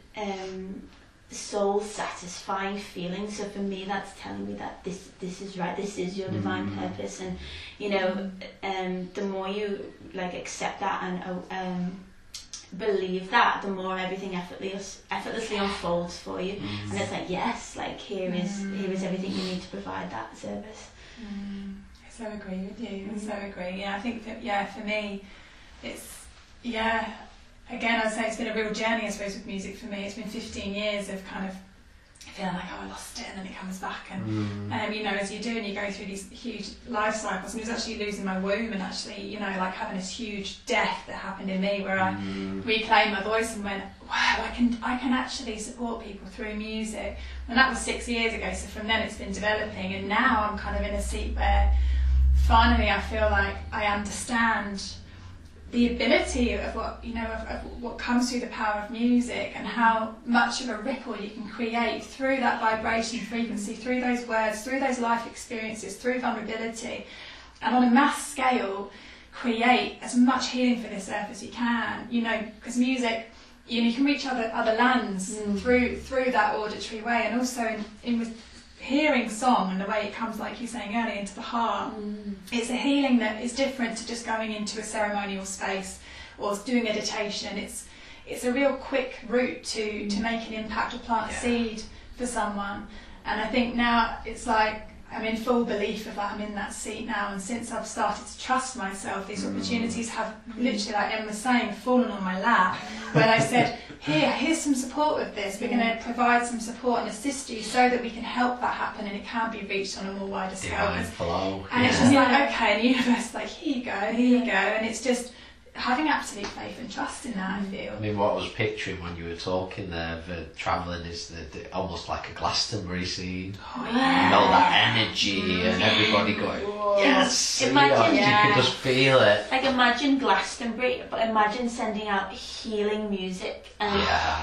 soul satisfying feeling. So for me, that's telling me that this is right, this is your divine purpose. And you know, the more you like accept that and believe that, the more everything effortlessly unfolds for you. And it's like, yes, like here is everything you need to provide that service. I so agree with you. I so agree. Yeah, I think that, yeah, for me it's, yeah, again I'd say it's been a real journey, I suppose, with music for me. It's been 15 years of kind of feeling like, oh, I lost it, and then it comes back, and you know, as you do, and you go through these huge life cycles. And it was actually losing my womb, and actually, you know, like having this huge death that happened in me, where I reclaimed my voice and went, wow, I can actually support people through music. And that was 6 years ago. So from then it's been developing, and now I'm kind of in a seat where finally I feel like I understand the ability of what, you know, of what comes through the power of music, and how much of a ripple you can create through that vibration, frequency, through those words, through those life experiences, through vulnerability, and on a mass scale create as much healing for this earth as you can, you know, because music, you know, you can reach other lands through that auditory way, and also in with hearing song and the way it comes, like you were saying earlier, into the heart. It's a healing that is different to just going into a ceremonial space or doing meditation. It's a real quick route to make an impact or plant a seed for someone. And I think now it's like I'm in full belief of that, I'm in that seat now, and since I've started to trust myself, these opportunities have literally, like Emma was saying, fallen on my lap, when I said, here's some support with this, we're going to provide some support and assist you so that we can help that happen, and it can be reached on a more wider scale. And it's just like, okay, the universe, like, here you go, and it's just having absolute faith and trust in that, I feel. I mean, what I was picturing when you were talking there, travelling, is the almost like a Glastonbury scene. Oh, yeah. And all that energy and everybody going, yes! Imagine, you can just feel it. Like, imagine Glastonbury, but imagine sending out healing music and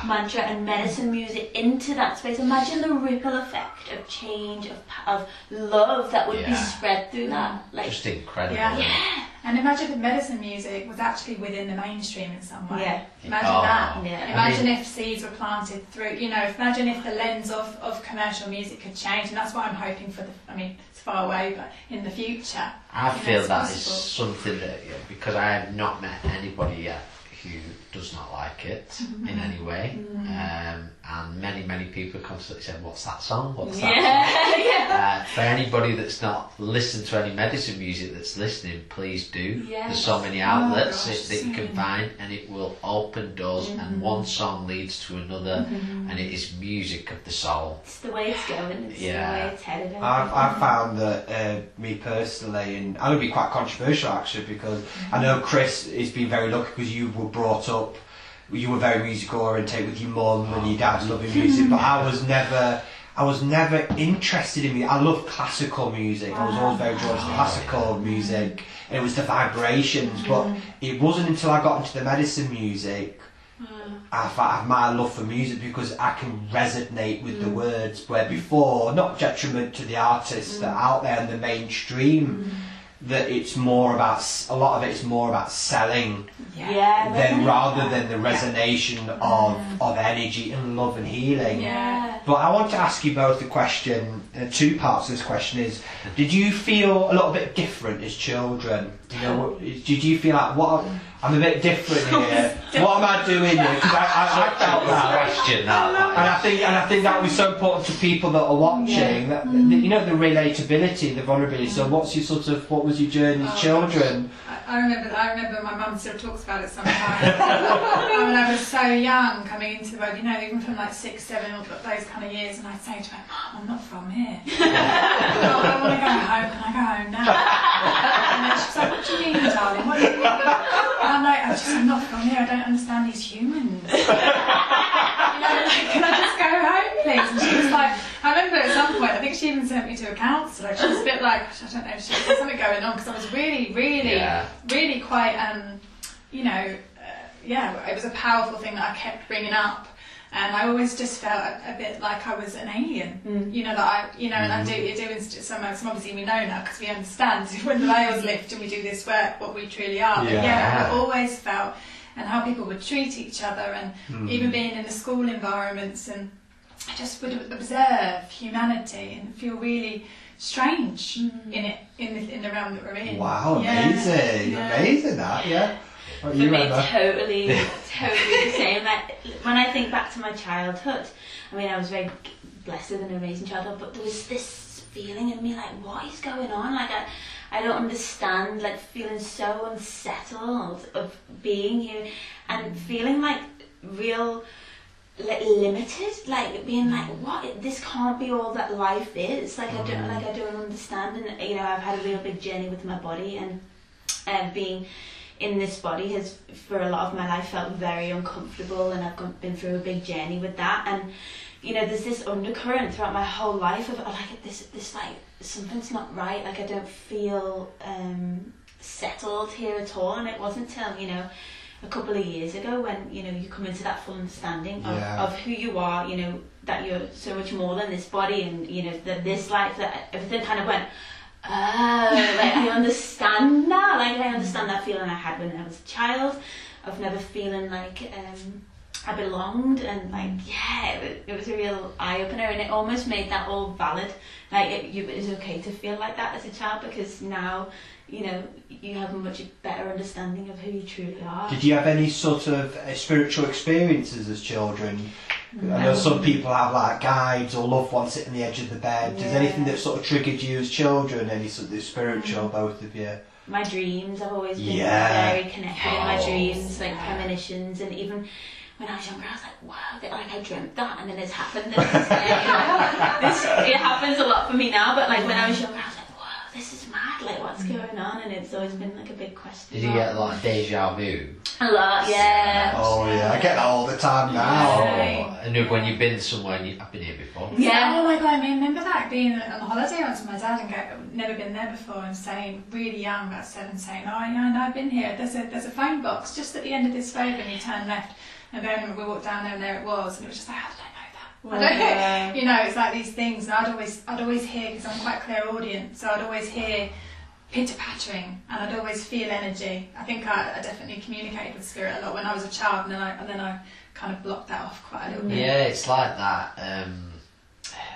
mantra and medicine music into that space. Imagine the ripple effect of change, of love that would be spread through that. Like, just incredible. Yeah. And imagine if medicine music was actually within the mainstream in some way. Yeah. Imagine that. Yeah. Imagine if seeds were planted through, you know, imagine if the lens of commercial music could change. And that's what I'm hoping for, I mean, it's far away, but in the future. I feel that is something that, because I have not met anybody yet who does not like it in any way. And many people constantly say, what's that song? What's that song? For anybody that's not listened to any medicine music that's listening, please do. There's so many outlets that you can find, and it will open doors, and one song leads to another, and it is music of the soul. It's the way it's going, it's the way it's headed. I've found that me personally, and I'm going to be quite controversial actually, because I know Chris has been very lucky because you were brought up, you were very musical oriented with your mum and your dad loving music, but I was never interested in music. I love classical music. I was always very drawn to classical music, and it was the vibrations. But it wasn't until I got into the medicine music, I my love for music, because I can resonate with the words, where before, not detriment to the artists that are out there in the mainstream, that it's more about, a lot of it's more about selling than rather than the resonation of energy and love and healing. But I want to ask you both the question, two parts of this question is, did you feel a little bit different as children? You know, did you feel like, what, I'm a bit different here, what am I doing here? Because I felt that question, and I think that was so important to people that are watching, that, you know, the relatability, the vulnerability. So what's your sort of, what was your journey as children? I remember my mum still talks about it sometimes. When I was so young coming into the world, you know, even from like 6, 7 or those kind of years, and I'd say to her, Mum, I'm not from here. I want to go home, and I go home now. And then she's like, what do you mean, darling? What do you mean? And I'm like, I'm not from here, I don't understand these humans. You know, like, can I just go home, please? And she was like, I remember at some point, I think she even sent me to a counsellor. She was a bit like, I don't know, she had something going on, because I was really quite, it was a powerful thing that I kept bringing up. and I always just felt a bit like I was an alien, you know, that I, you know, and I do some obviously we know now because we understand when the veil's lift and we do this work what we truly are. But yeah, I've always felt, and how people would treat each other, and even being in the school environments, and I just would observe humanity and feel really strange in it, in the realm that we're in. Wow, amazing, amazing that, What, for me, totally, totally the same. Like, when I think back to my childhood, I mean, I was very blessed with an amazing childhood, but there was this feeling in me like, what is going on? Like, I don't understand, like, feeling so unsettled of being here, and feeling like real, like, limited, like, being like, what, this can't be all that life is, like, I don't understand. And, you know, I've had a real big journey with my body, and being in this body has, for a lot of my life, felt very uncomfortable, and I've been through a big journey with that. And, you know, there's this undercurrent throughout my whole life of, like, this, like, something's not right, like, I don't feel settled here at all. And it wasn't till, you know, a couple of years ago when, you know, you come into that full understanding of who you are, you know, that you're so much more than this body, and, you know, that this life, that everything kind of went, oh, like, I understand now. Like, I understand that feeling I had when I was a child of never feeling like I belonged, and, like, yeah, it was a real eye-opener, and it almost made that all valid. Like, it was okay to feel like that as a child, because now, you know, you have a much better understanding of who you truly are. Did you have any sort of spiritual experiences as children? No. I know some people have, like, guides or loved ones sitting on the edge of the bed. Is anything that sort of triggered you as children, any sort of spiritual, both of you? My dreams, I've always been very connected in my dreams, like premonitions, and even when I was younger, I was like, wow, like, I dreamt that, and then it's happened. And it's, it happens a lot for me now, but, like, when I was younger, I was like, wow, this is mad, like, what's going on? And it's always been, like, a big question. Did you get a lot of deja vu? A lot, yeah. Oh, yeah, I get that all the time now. Yeah. Oh, and when you've been somewhere, and I've been here before. Yeah, oh my God, I remember that, being on holiday, I went to my dad and go, never been there before, and saying, really young, about 7, saying, oh, yeah, and I've been here, there's a phone box just at the end of this road when you turn left. And then we walked down there, and there it was, and it was just like, how did I know that? I don't know. You know, it's like these things, and I'd always hear, because I'm quite clairaudient, so I'd always hear pitter-pattering, and I'd always feel energy. I think I definitely communicated with spirit a lot when I was a child, and then I kind of blocked that off quite a little bit. Yeah, it's like that.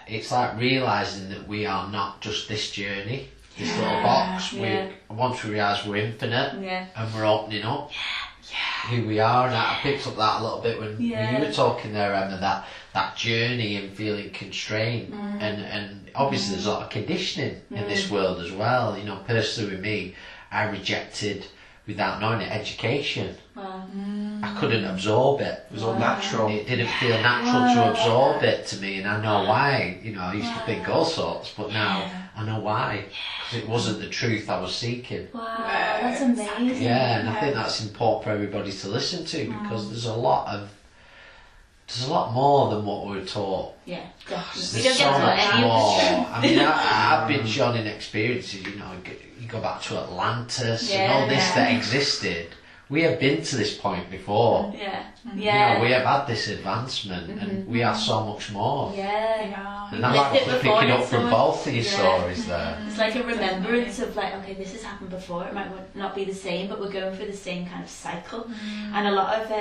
It's like realising that we are not just this journey, this little box. Yeah. Once we realise we're infinite, and we're opening up. Who we are, and I picked up that a little bit when you were talking there, Emma, that journey and feeling constrained, and obviously there's a lot of conditioning in this world as well. You know, personally with me, I rejected, without knowing it, education. I couldn't absorb it. It was unnatural. It didn't feel natural to absorb it to me, and I know why. You know, I used to think all sorts, but now I know why. Because it wasn't the truth I was seeking. Wow, that's amazing. Yeah, and I think that's important for everybody to listen to, because there's a lot more than what we were taught. Yeah, definitely. There's so much more. I mean, I've been shown in experiences, you know, you go back to Atlantis and all this that existed. We have been to this point before. Yeah. Yeah. You know, we have had this advancement, and we are so much more. Yeah. And I'm actually picking up from both of your stories there. It's like a remembrance of, like, okay, this has happened before. It might not be the same, but we're going through the same kind of cycle. And a lot of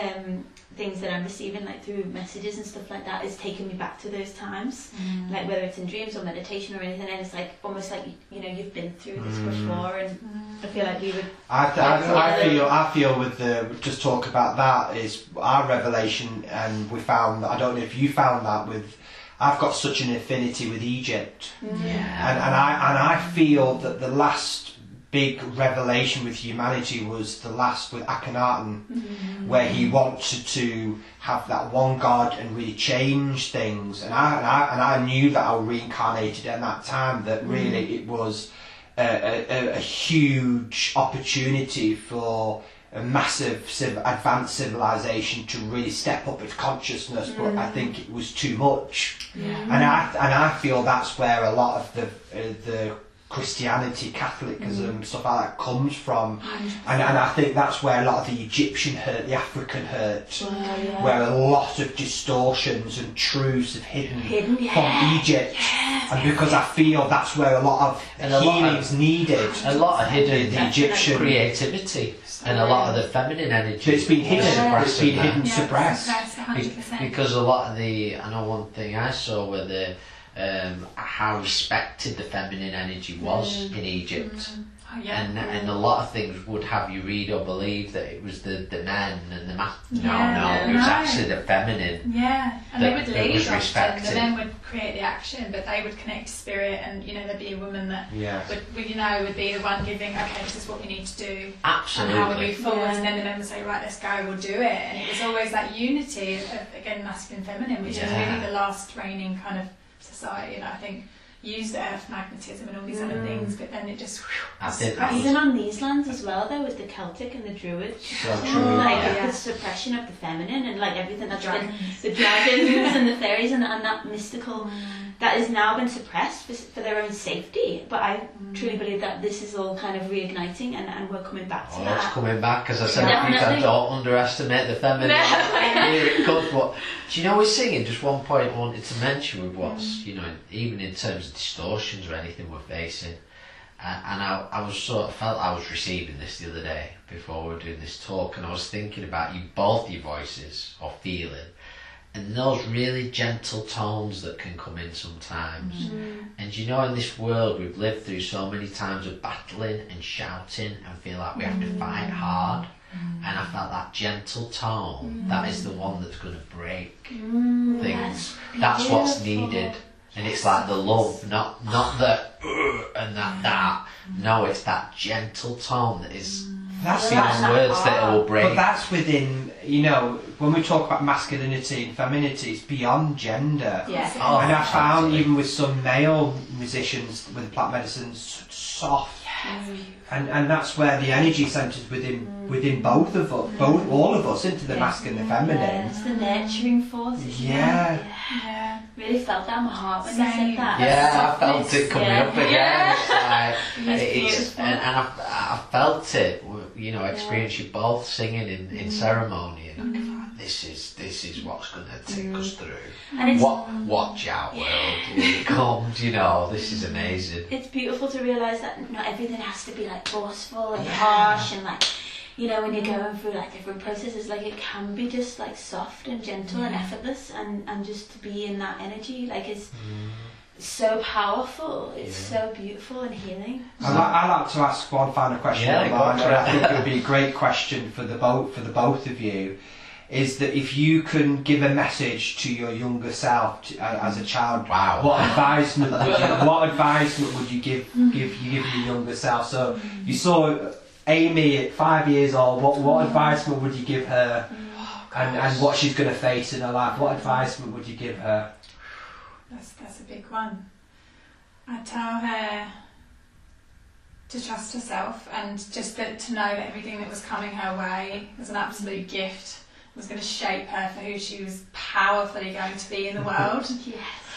things that I'm receiving, like through messages and stuff like that, is taking me back to those times. Like, whether it's in dreams or meditation or anything, and it's like almost like, you know, you've been through this before, and I feel like we would. I feel with the just talk about that is our revelation, and we found that. I don't know if you found that with. I've got such an affinity with Egypt, and I feel that the last big revelation with humanity was the last with Akhenaten, where he wanted to have that one God and really change things. And I knew that I reincarnated at that time. That really it was a huge opportunity for a massive advanced civilization to really step up its consciousness, but I think it was too much. And I feel that's where a lot of the Christianity, Catholicism, stuff like that comes from. And I think that's where a lot of the Egyptian hurt, the African hurt, where a lot of distortions and truths have hidden from Egypt. And because I feel that's where a lot of healing's needed. A lot of hidden the Egyptian creativity and a lot of the feminine energy. It's been hidden, suppressed. Because a lot of the, I know one thing I saw where the how respected the feminine energy was in Egypt, and a lot of things would have you read or believe that it was the men and the no, it was actually the feminine. Yeah, and they would lead often. The men would create the action, but they would connect spirit, and you know there'd be a woman that would be the one giving. Okay, this is what we need to do. Absolutely. And how we move forward, and then the men would say, right, this guy will do it, and it was always that unity of again masculine and feminine, which is really the last reigning kind of society, and I think used earth magnetism and all these other things, but then it just. Even on these lands as well, there was the Celtic and the Druid, the suppression of the feminine and like everything that's been the dragons and the fairies and that mystical that has now been suppressed for their own safety. But I truly believe that this is all kind of reigniting and we're coming back to that. It's coming back, as I said, I don't underestimate the feminine. Here it comes. But do you know we're singing? Just one point I wanted to mention with what's, you know, even in terms of distortions or anything we're facing. And I was sort of felt I was receiving this the other day before we were doing this talk, and I was thinking about both your voices or feeling. And those really gentle tones that can come in sometimes. And you know, in this world we've lived through so many times of battling and shouting and feel like we have to fight hard. And I felt that gentle tone, that is the one that's going to break things. That's what's needed. And it's like the love, not the and that. No, it's that gentle tone that is... That's the words that will break. But that's within, you know, when we talk about masculinity and femininity, it's beyond gender. Yes. Oh, and I found even with some male musicians with plant medicines, soft. And that's where the energy centres within both of us, all of us, into the masculine and the feminine. Yeah, it's the nurturing force. Yeah. Really felt that in my heart when you said that. Yeah, I felt it coming up again. I felt it. You know, experience you both singing in ceremony, and I go, this is what's going to take us through. And watch out, world, when it comes. You know, this is amazing. It's beautiful to realise that not everything has to be like forceful and harsh and like, you know, when you're going through like different processes, like it can be just like soft and gentle and effortless, and just to be in that energy, like it's. So powerful, it's so beautiful and healing. I'd like to ask one final question, I think it would be a great question for the both of you, is that if you can give a message to your younger self as a child, what advisement would you give your younger self? So you saw Aimee at 5 years old, what advisement would you give her and what she's going to face in her life, what advisement would you give her? That's a big one. I tell her to trust herself, and just to know that everything that was coming her way was an absolute gift. It was going to shape her for who she was powerfully going to be in the world.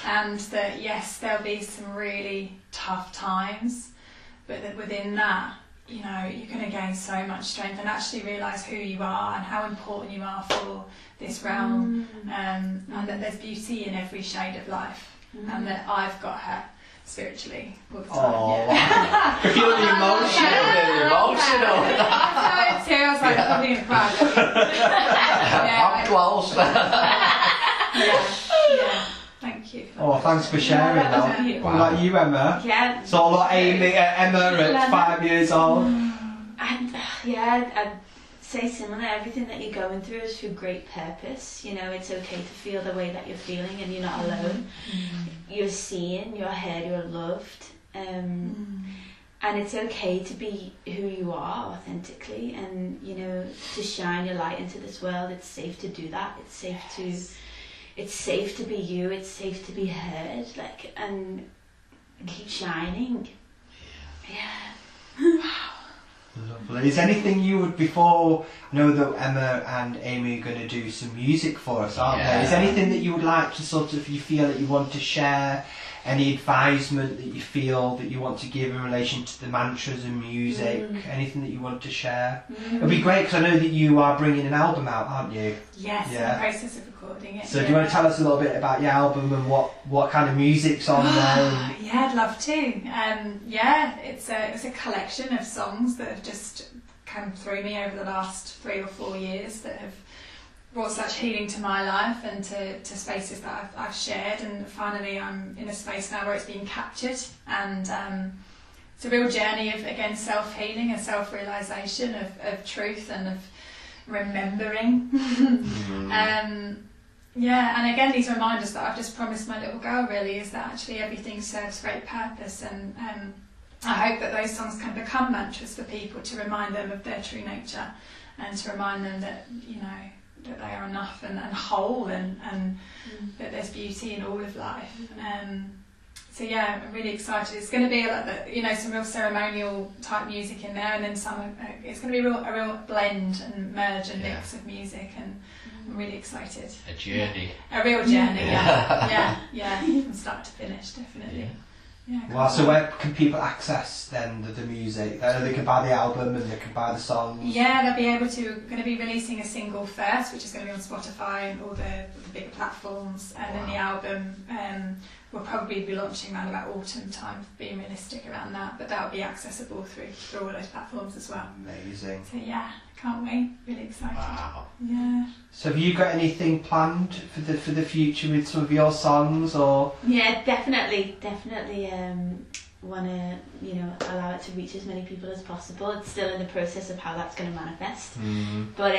And that yes, there'll be some really tough times, but that within that, you know, you're going to gain so much strength and actually realise who you are and how important you are for this realm, and that there's beauty in every shade of life, and that I've got her spiritually all the time. You're emotional. I know, too. I was like, I'm probably going to cry. I'm close. Thank you. Thanks for sharing that. Like you, Emma. Yeah. So like Emma at 5 years old. I'd say similar. Everything that you're going through is for great purpose. You know, it's okay to feel the way that you're feeling, and you're not alone. You're seen, you're heard, you're loved, and it's okay to be who you are authentically, and you know, to shine your light into this world. It's safe to do that. It's safe to. It's safe to be you, it's safe to be heard, like, and keep shining. Lovely. Is anything you would, before, I know that Emma and Aimee are going to do some music for us, aren't they? Is anything that you would like to sort of, you feel that you want to share? any advisement that you feel that you want to give in relation to the mantras and music, anything that you want to share. It'd be great, because I know that you are bringing an album out, aren't you? Yes, yeah. In the process of recording it. So do you want to tell us a little bit about your album and what kind of music's on there? Yeah, I'd love to. Yeah, it's a collection of songs that have just come through me over the last 3 or 4 years that have brought such healing to my life and to spaces that I've shared, and finally I'm in a space now where it's being captured, and it's a real journey of, again, self-healing and self-realisation of truth and of remembering. Yeah, and again, these reminders that I've just promised my little girl really is that actually everything serves great purpose, and I hope that those songs can become mantras for people to remind them of their true nature and to remind them that, you know, that they are enough and whole, and that there's beauty in all of life. So yeah, I'm really excited. It's going to be some real ceremonial type music in there, and then some. It's going to be a real blend and merge and mix of music, and I'm really excited. A journey. Yeah. A real journey. Yeah. From start to finish, definitely. Yeah. Yeah, wow, so where can people access then the music? I know they can buy the album and they can buy the songs. Yeah, they'll be able to. We're going to be releasing a single first, which is going to be on Spotify and all the bigger platforms, and then the album we'll probably be launching around about autumn time, being realistic around that, but that'll be accessible through all those platforms as well. Amazing. So yeah, can't wait, really excited. Wow. Yeah. So have you got anything planned for the future with some of your songs, or? Yeah, definitely want to, allow it to reach as many people as possible. It's still in the process of how that's going to manifest. But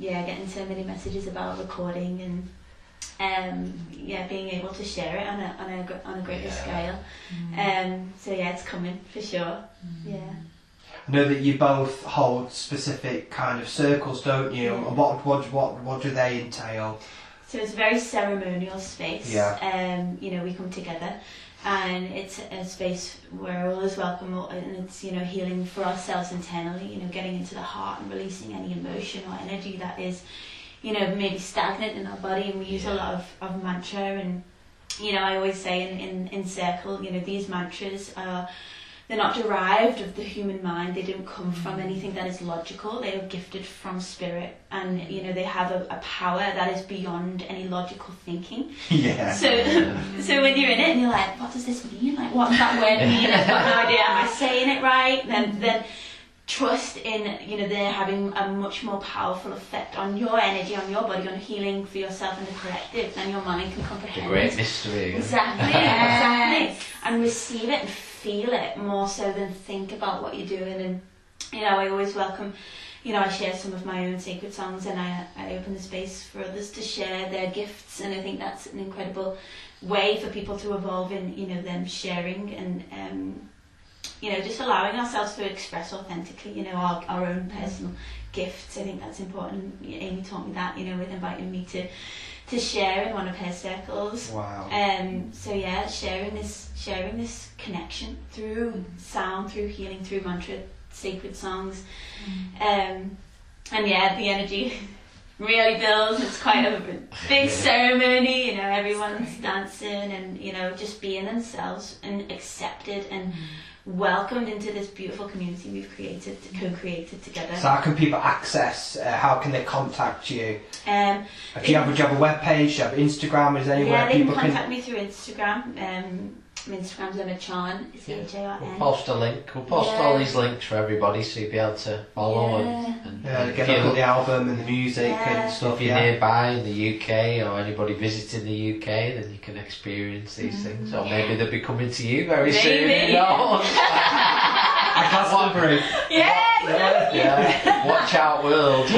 getting so many messages about recording and being able to share it on a greater scale. So yeah, it's coming for sure. Yeah. I know that you both hold specific kind of circles, don't you? And what do they entail? So it's a very ceremonial space. Yeah. We come together, and it's a space where all is welcome, and it's healing for ourselves internally. Getting into the heart and releasing any emotion or energy that is, maybe stagnant in our body, and we use a lot of mantra, and I always say in circle, these mantras are. They're not derived of the human mind. They don't come from anything that is logical. They are gifted from spirit, and they have a power that is beyond any logical thinking. Yeah. So when you're in it, and you're like, what does this mean? Like, what does that word mean? I've got no idea. Am I saying it right? Then trust in they're having a much more powerful effect on your energy, on your body, on healing for yourself and the collective than your mind can comprehend. The great mystery. Exactly. Exactly. And receive it and feel it more so than think about what you're doing. And I always welcome. I share some of my own sacred songs, and I open the space for others to share their gifts, and I think that's an incredible way for people to evolve in them sharing and. Just allowing ourselves to express authentically, our own personal gifts. I think that's important. Amy taught me that, with inviting me to share in one of her circles. Wow. So yeah, sharing this connection through sound, through healing, through mantra, sacred songs, and yeah, the energy really builds. It's quite a big ceremony, everyone's dancing and just being themselves and accepted and. Welcomed into this beautiful community we've created, co-created together. So how can people access? How can they contact you? Do you have a web page? Do you have Instagram? Is there anywhere people can contact me through Instagram? My Instagram's Emma Charn. It's Charn. We'll post a link. We'll post all these links for everybody, so you'll be able to follow and get a look at the album and the music and stuff. If you're nearby in the UK or anybody visiting the UK, then you can experience these things. Or maybe they'll be coming to you very soon. I can't wonder. Yeah. Watch out, world.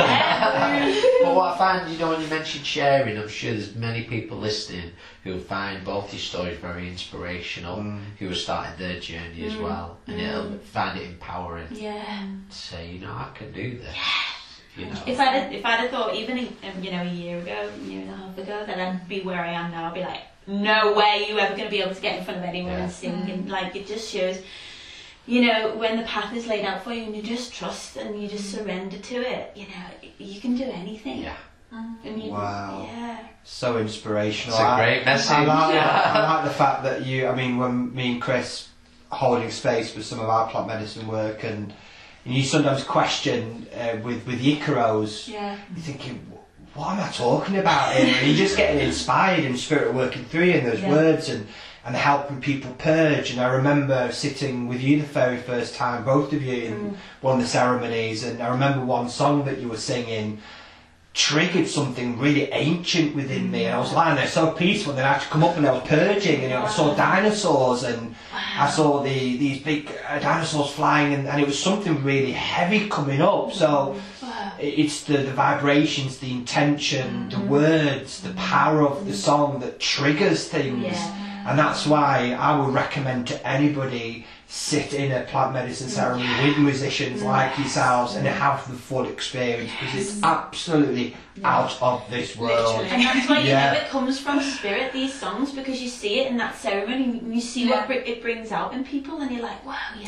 But what I find, when you mentioned sharing, I'm sure there's many people listening who'll find both your stories very inspirational, who have started their journey as well, and they'll find it empowering. Yeah. Say, I can do this. Yeah. If I'd have thought even a year ago, year and a half ago, then I'd be where I am now. I'd be like, no way, you ever going to be able to get in front of anyone and sing, and it just shows. When the path is laid out for you and you just trust and you just surrender to it, you can do anything. Yeah. Anthony. Wow. Yeah. So inspirational. It's a great message. I like the fact that you, I mean, when me and Chris holding space with some of our plant medicine work, and you sometimes question with the Icaros, you're thinking, what am I talking about here? And you're just getting inspired and spirit working through you in those words and helping people purge. And I remember sitting with you the very first time, both of you, in one of the ceremonies, and I remember one song that you were singing triggered something really ancient within me, and I was lying there so peaceful, and then I had to come up and I was purging, and I saw dinosaurs, and I saw these big dinosaurs flying, and it was something really heavy coming up. So it's the vibrations, the intention, the words, the power of the song that triggers things, and that's why I would recommend to anybody sit in a plant medicine ceremony with musicians like yourselves and have the full experience, because it's absolutely out of this world. Literally. And that's why you know it comes from spirit, these songs, because you see it in that ceremony and you see what it brings out in people, and you're like, wow, you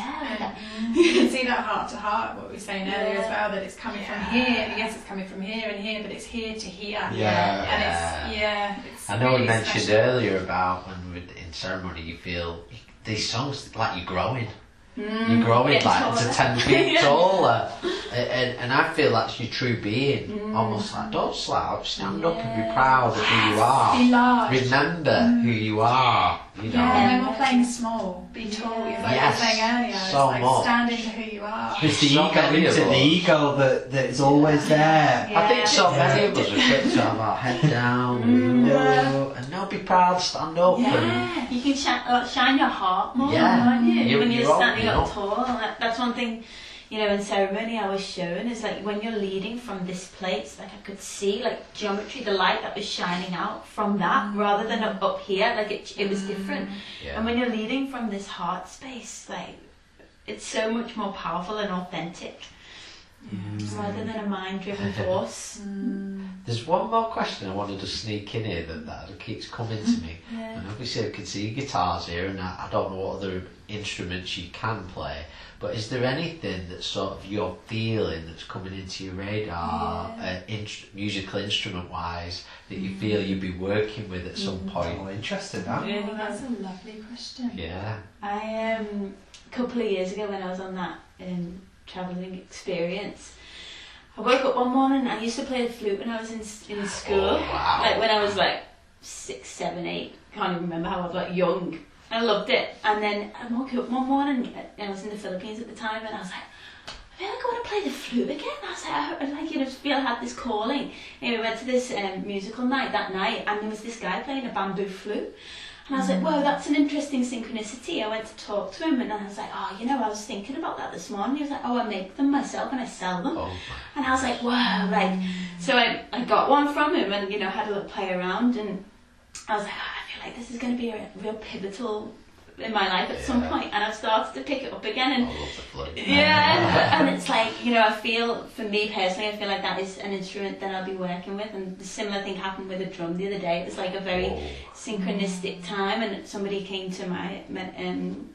can see that heart to heart, what we were saying earlier as well, that it's coming from here, and yes, it's coming from here and here, but it's here to here. And it's I know really we mentioned special. Earlier about when we're in ceremony, you feel these songs, like you're growing like to 10 feet taller, and I feel that's your true being, almost like, don't slouch, stand up and be proud of who you are, be large, remember who you are, you know. And we're playing small, be tall, you're like saying earlier, so it's like stand into who you are. It's the ego that is always there. I think so many of us are put our head down, and now be proud, stand up. Yeah, and you can shine your heart more, can't you? When you're standing up tall, and that's one thing, you know, in ceremony I was shown, is like when you're leading from this place, like I could see like geometry, the light that was shining out from that, rather than up here, like it was different. And when you're leading from this heart space, like it's so much more powerful and authentic, rather than a mind-driven force. There's one more question I wanted to sneak in here that keeps coming to me. And obviously I can see guitars here, and I don't know what other instruments you can play, but is there anything that's sort of your feeling that's coming into your radar, musical instrument wise, that you feel you'd be working with at some point? I'm interested in that. Well, that's a lovely question. I a couple of years ago, when I was on that travelling experience, I woke up one morning, and I used to play the flute when I was in school. Oh, wow. Like when I was like 6, 7, 8, can't even remember, how I was like young. I loved it. And then I woke up one morning, and I was in the Philippines at the time, and I was like, I feel like I want to play the flute again. I was like, I had this calling. Anyway, we went to this musical night that night, and there was this guy playing a bamboo flute. And I was like, whoa, that's an interesting synchronicity. I went to talk to him, and I was like, oh, you know, I was thinking about that this morning. He was like, oh, I make them myself and I sell them. Oh. And I was like, whoa, like, so I got one from him, and, you know, had a little play around, and I was like, oh, I feel like this is going to be a real pivotal in my life at some point. And I've started to pick it up again. And I love the flute. Yeah, and it's like, you know, I feel, for me personally, I feel like that is an instrument that I'll be working with. And the similar thing happened with a drum the other day. It was like a very synchronistic time, and somebody came to my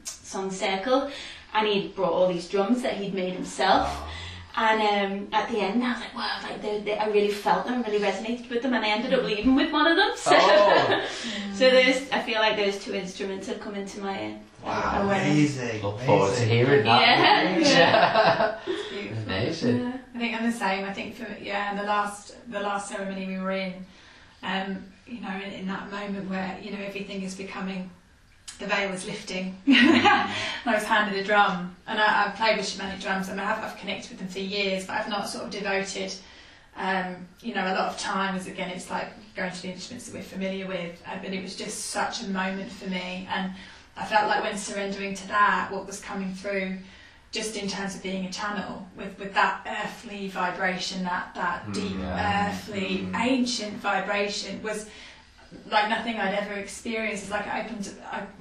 song circle, and he'd brought all these drums that he'd made himself. And at the end, I was like, wow, like I really felt them, really resonated with them, and I ended up leaving with one of them. So, so those, I feel like those two instruments have come into my awareness. Amazing. Look forward to hearing that. It's beautiful. Amazing. I think I'm the same. I think for the last ceremony we were in, you know, in that moment where, you know, everything is becoming. The veil was lifting, and I was handed a drum, and I've played with shamanic drums. I mean, I've connected with them for years, but I've not sort of devoted, you know, a lot of time. As again, it's like going to the instruments that we're familiar with, but it was just such a moment for me, and I felt like when surrendering to that, what was coming through, just in terms of being a channel with that earthly vibration, that deep earthly ancient vibration was. Like nothing I'd ever experienced. It's like it opened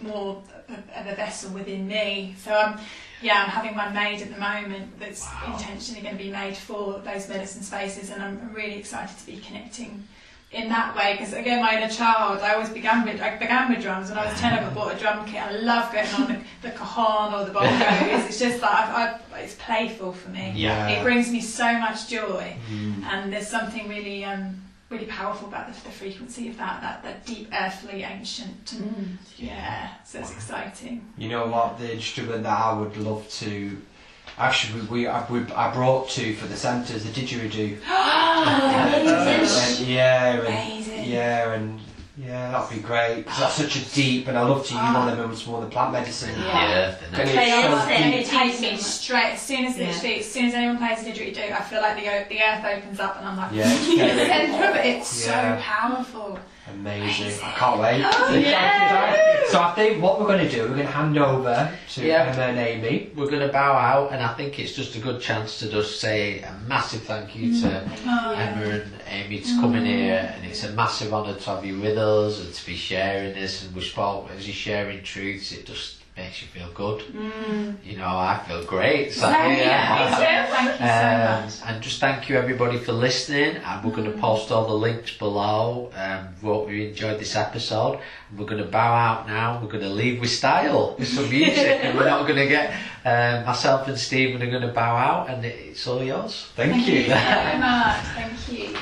more of a vessel within me. So I'm having one made at the moment that's intentionally going to be made for those medicine spaces, and I'm really excited to be connecting in that way, because again, my inner child, I began with drums. When I was 10, I bought a drum kit. I love getting on the cajon or the bongos. It's just like it's playful for me. It brings me so much joy, and there's something really really powerful about the frequency of that deep earthly ancient. Yeah, so it's exciting. You know what, the instrument that I would love to actually I brought two for the centre is the didgeridoo. Yeah, that'd be great. Cause that's such a deep, and I love to use one of them as one of the plant medicine. Yeah, it takes me straight. As soon as anyone plays a didgeridoo, I feel like the earth opens up, and I'm like, it's so powerful. Amazing! I can't wait. So I think what we're going to do, we're going to hand over to Emma and Aimee. We're going to bow out, and I think it's just a good chance to just say a massive thank you to Emma and Aimee to coming here, and it's a massive honour to have you with us and to be sharing this. And as you're sharing truths, it just makes you feel good. You know, I feel great. So thank you so much. And just thank you everybody for listening. And we're going to post all the links below. Hope you enjoyed this episode. And we're going to bow out now. We're going to leave with style with some music. And we're not going to get myself and Stephen are going to bow out. And it's all yours. Thank you very much. Thank you.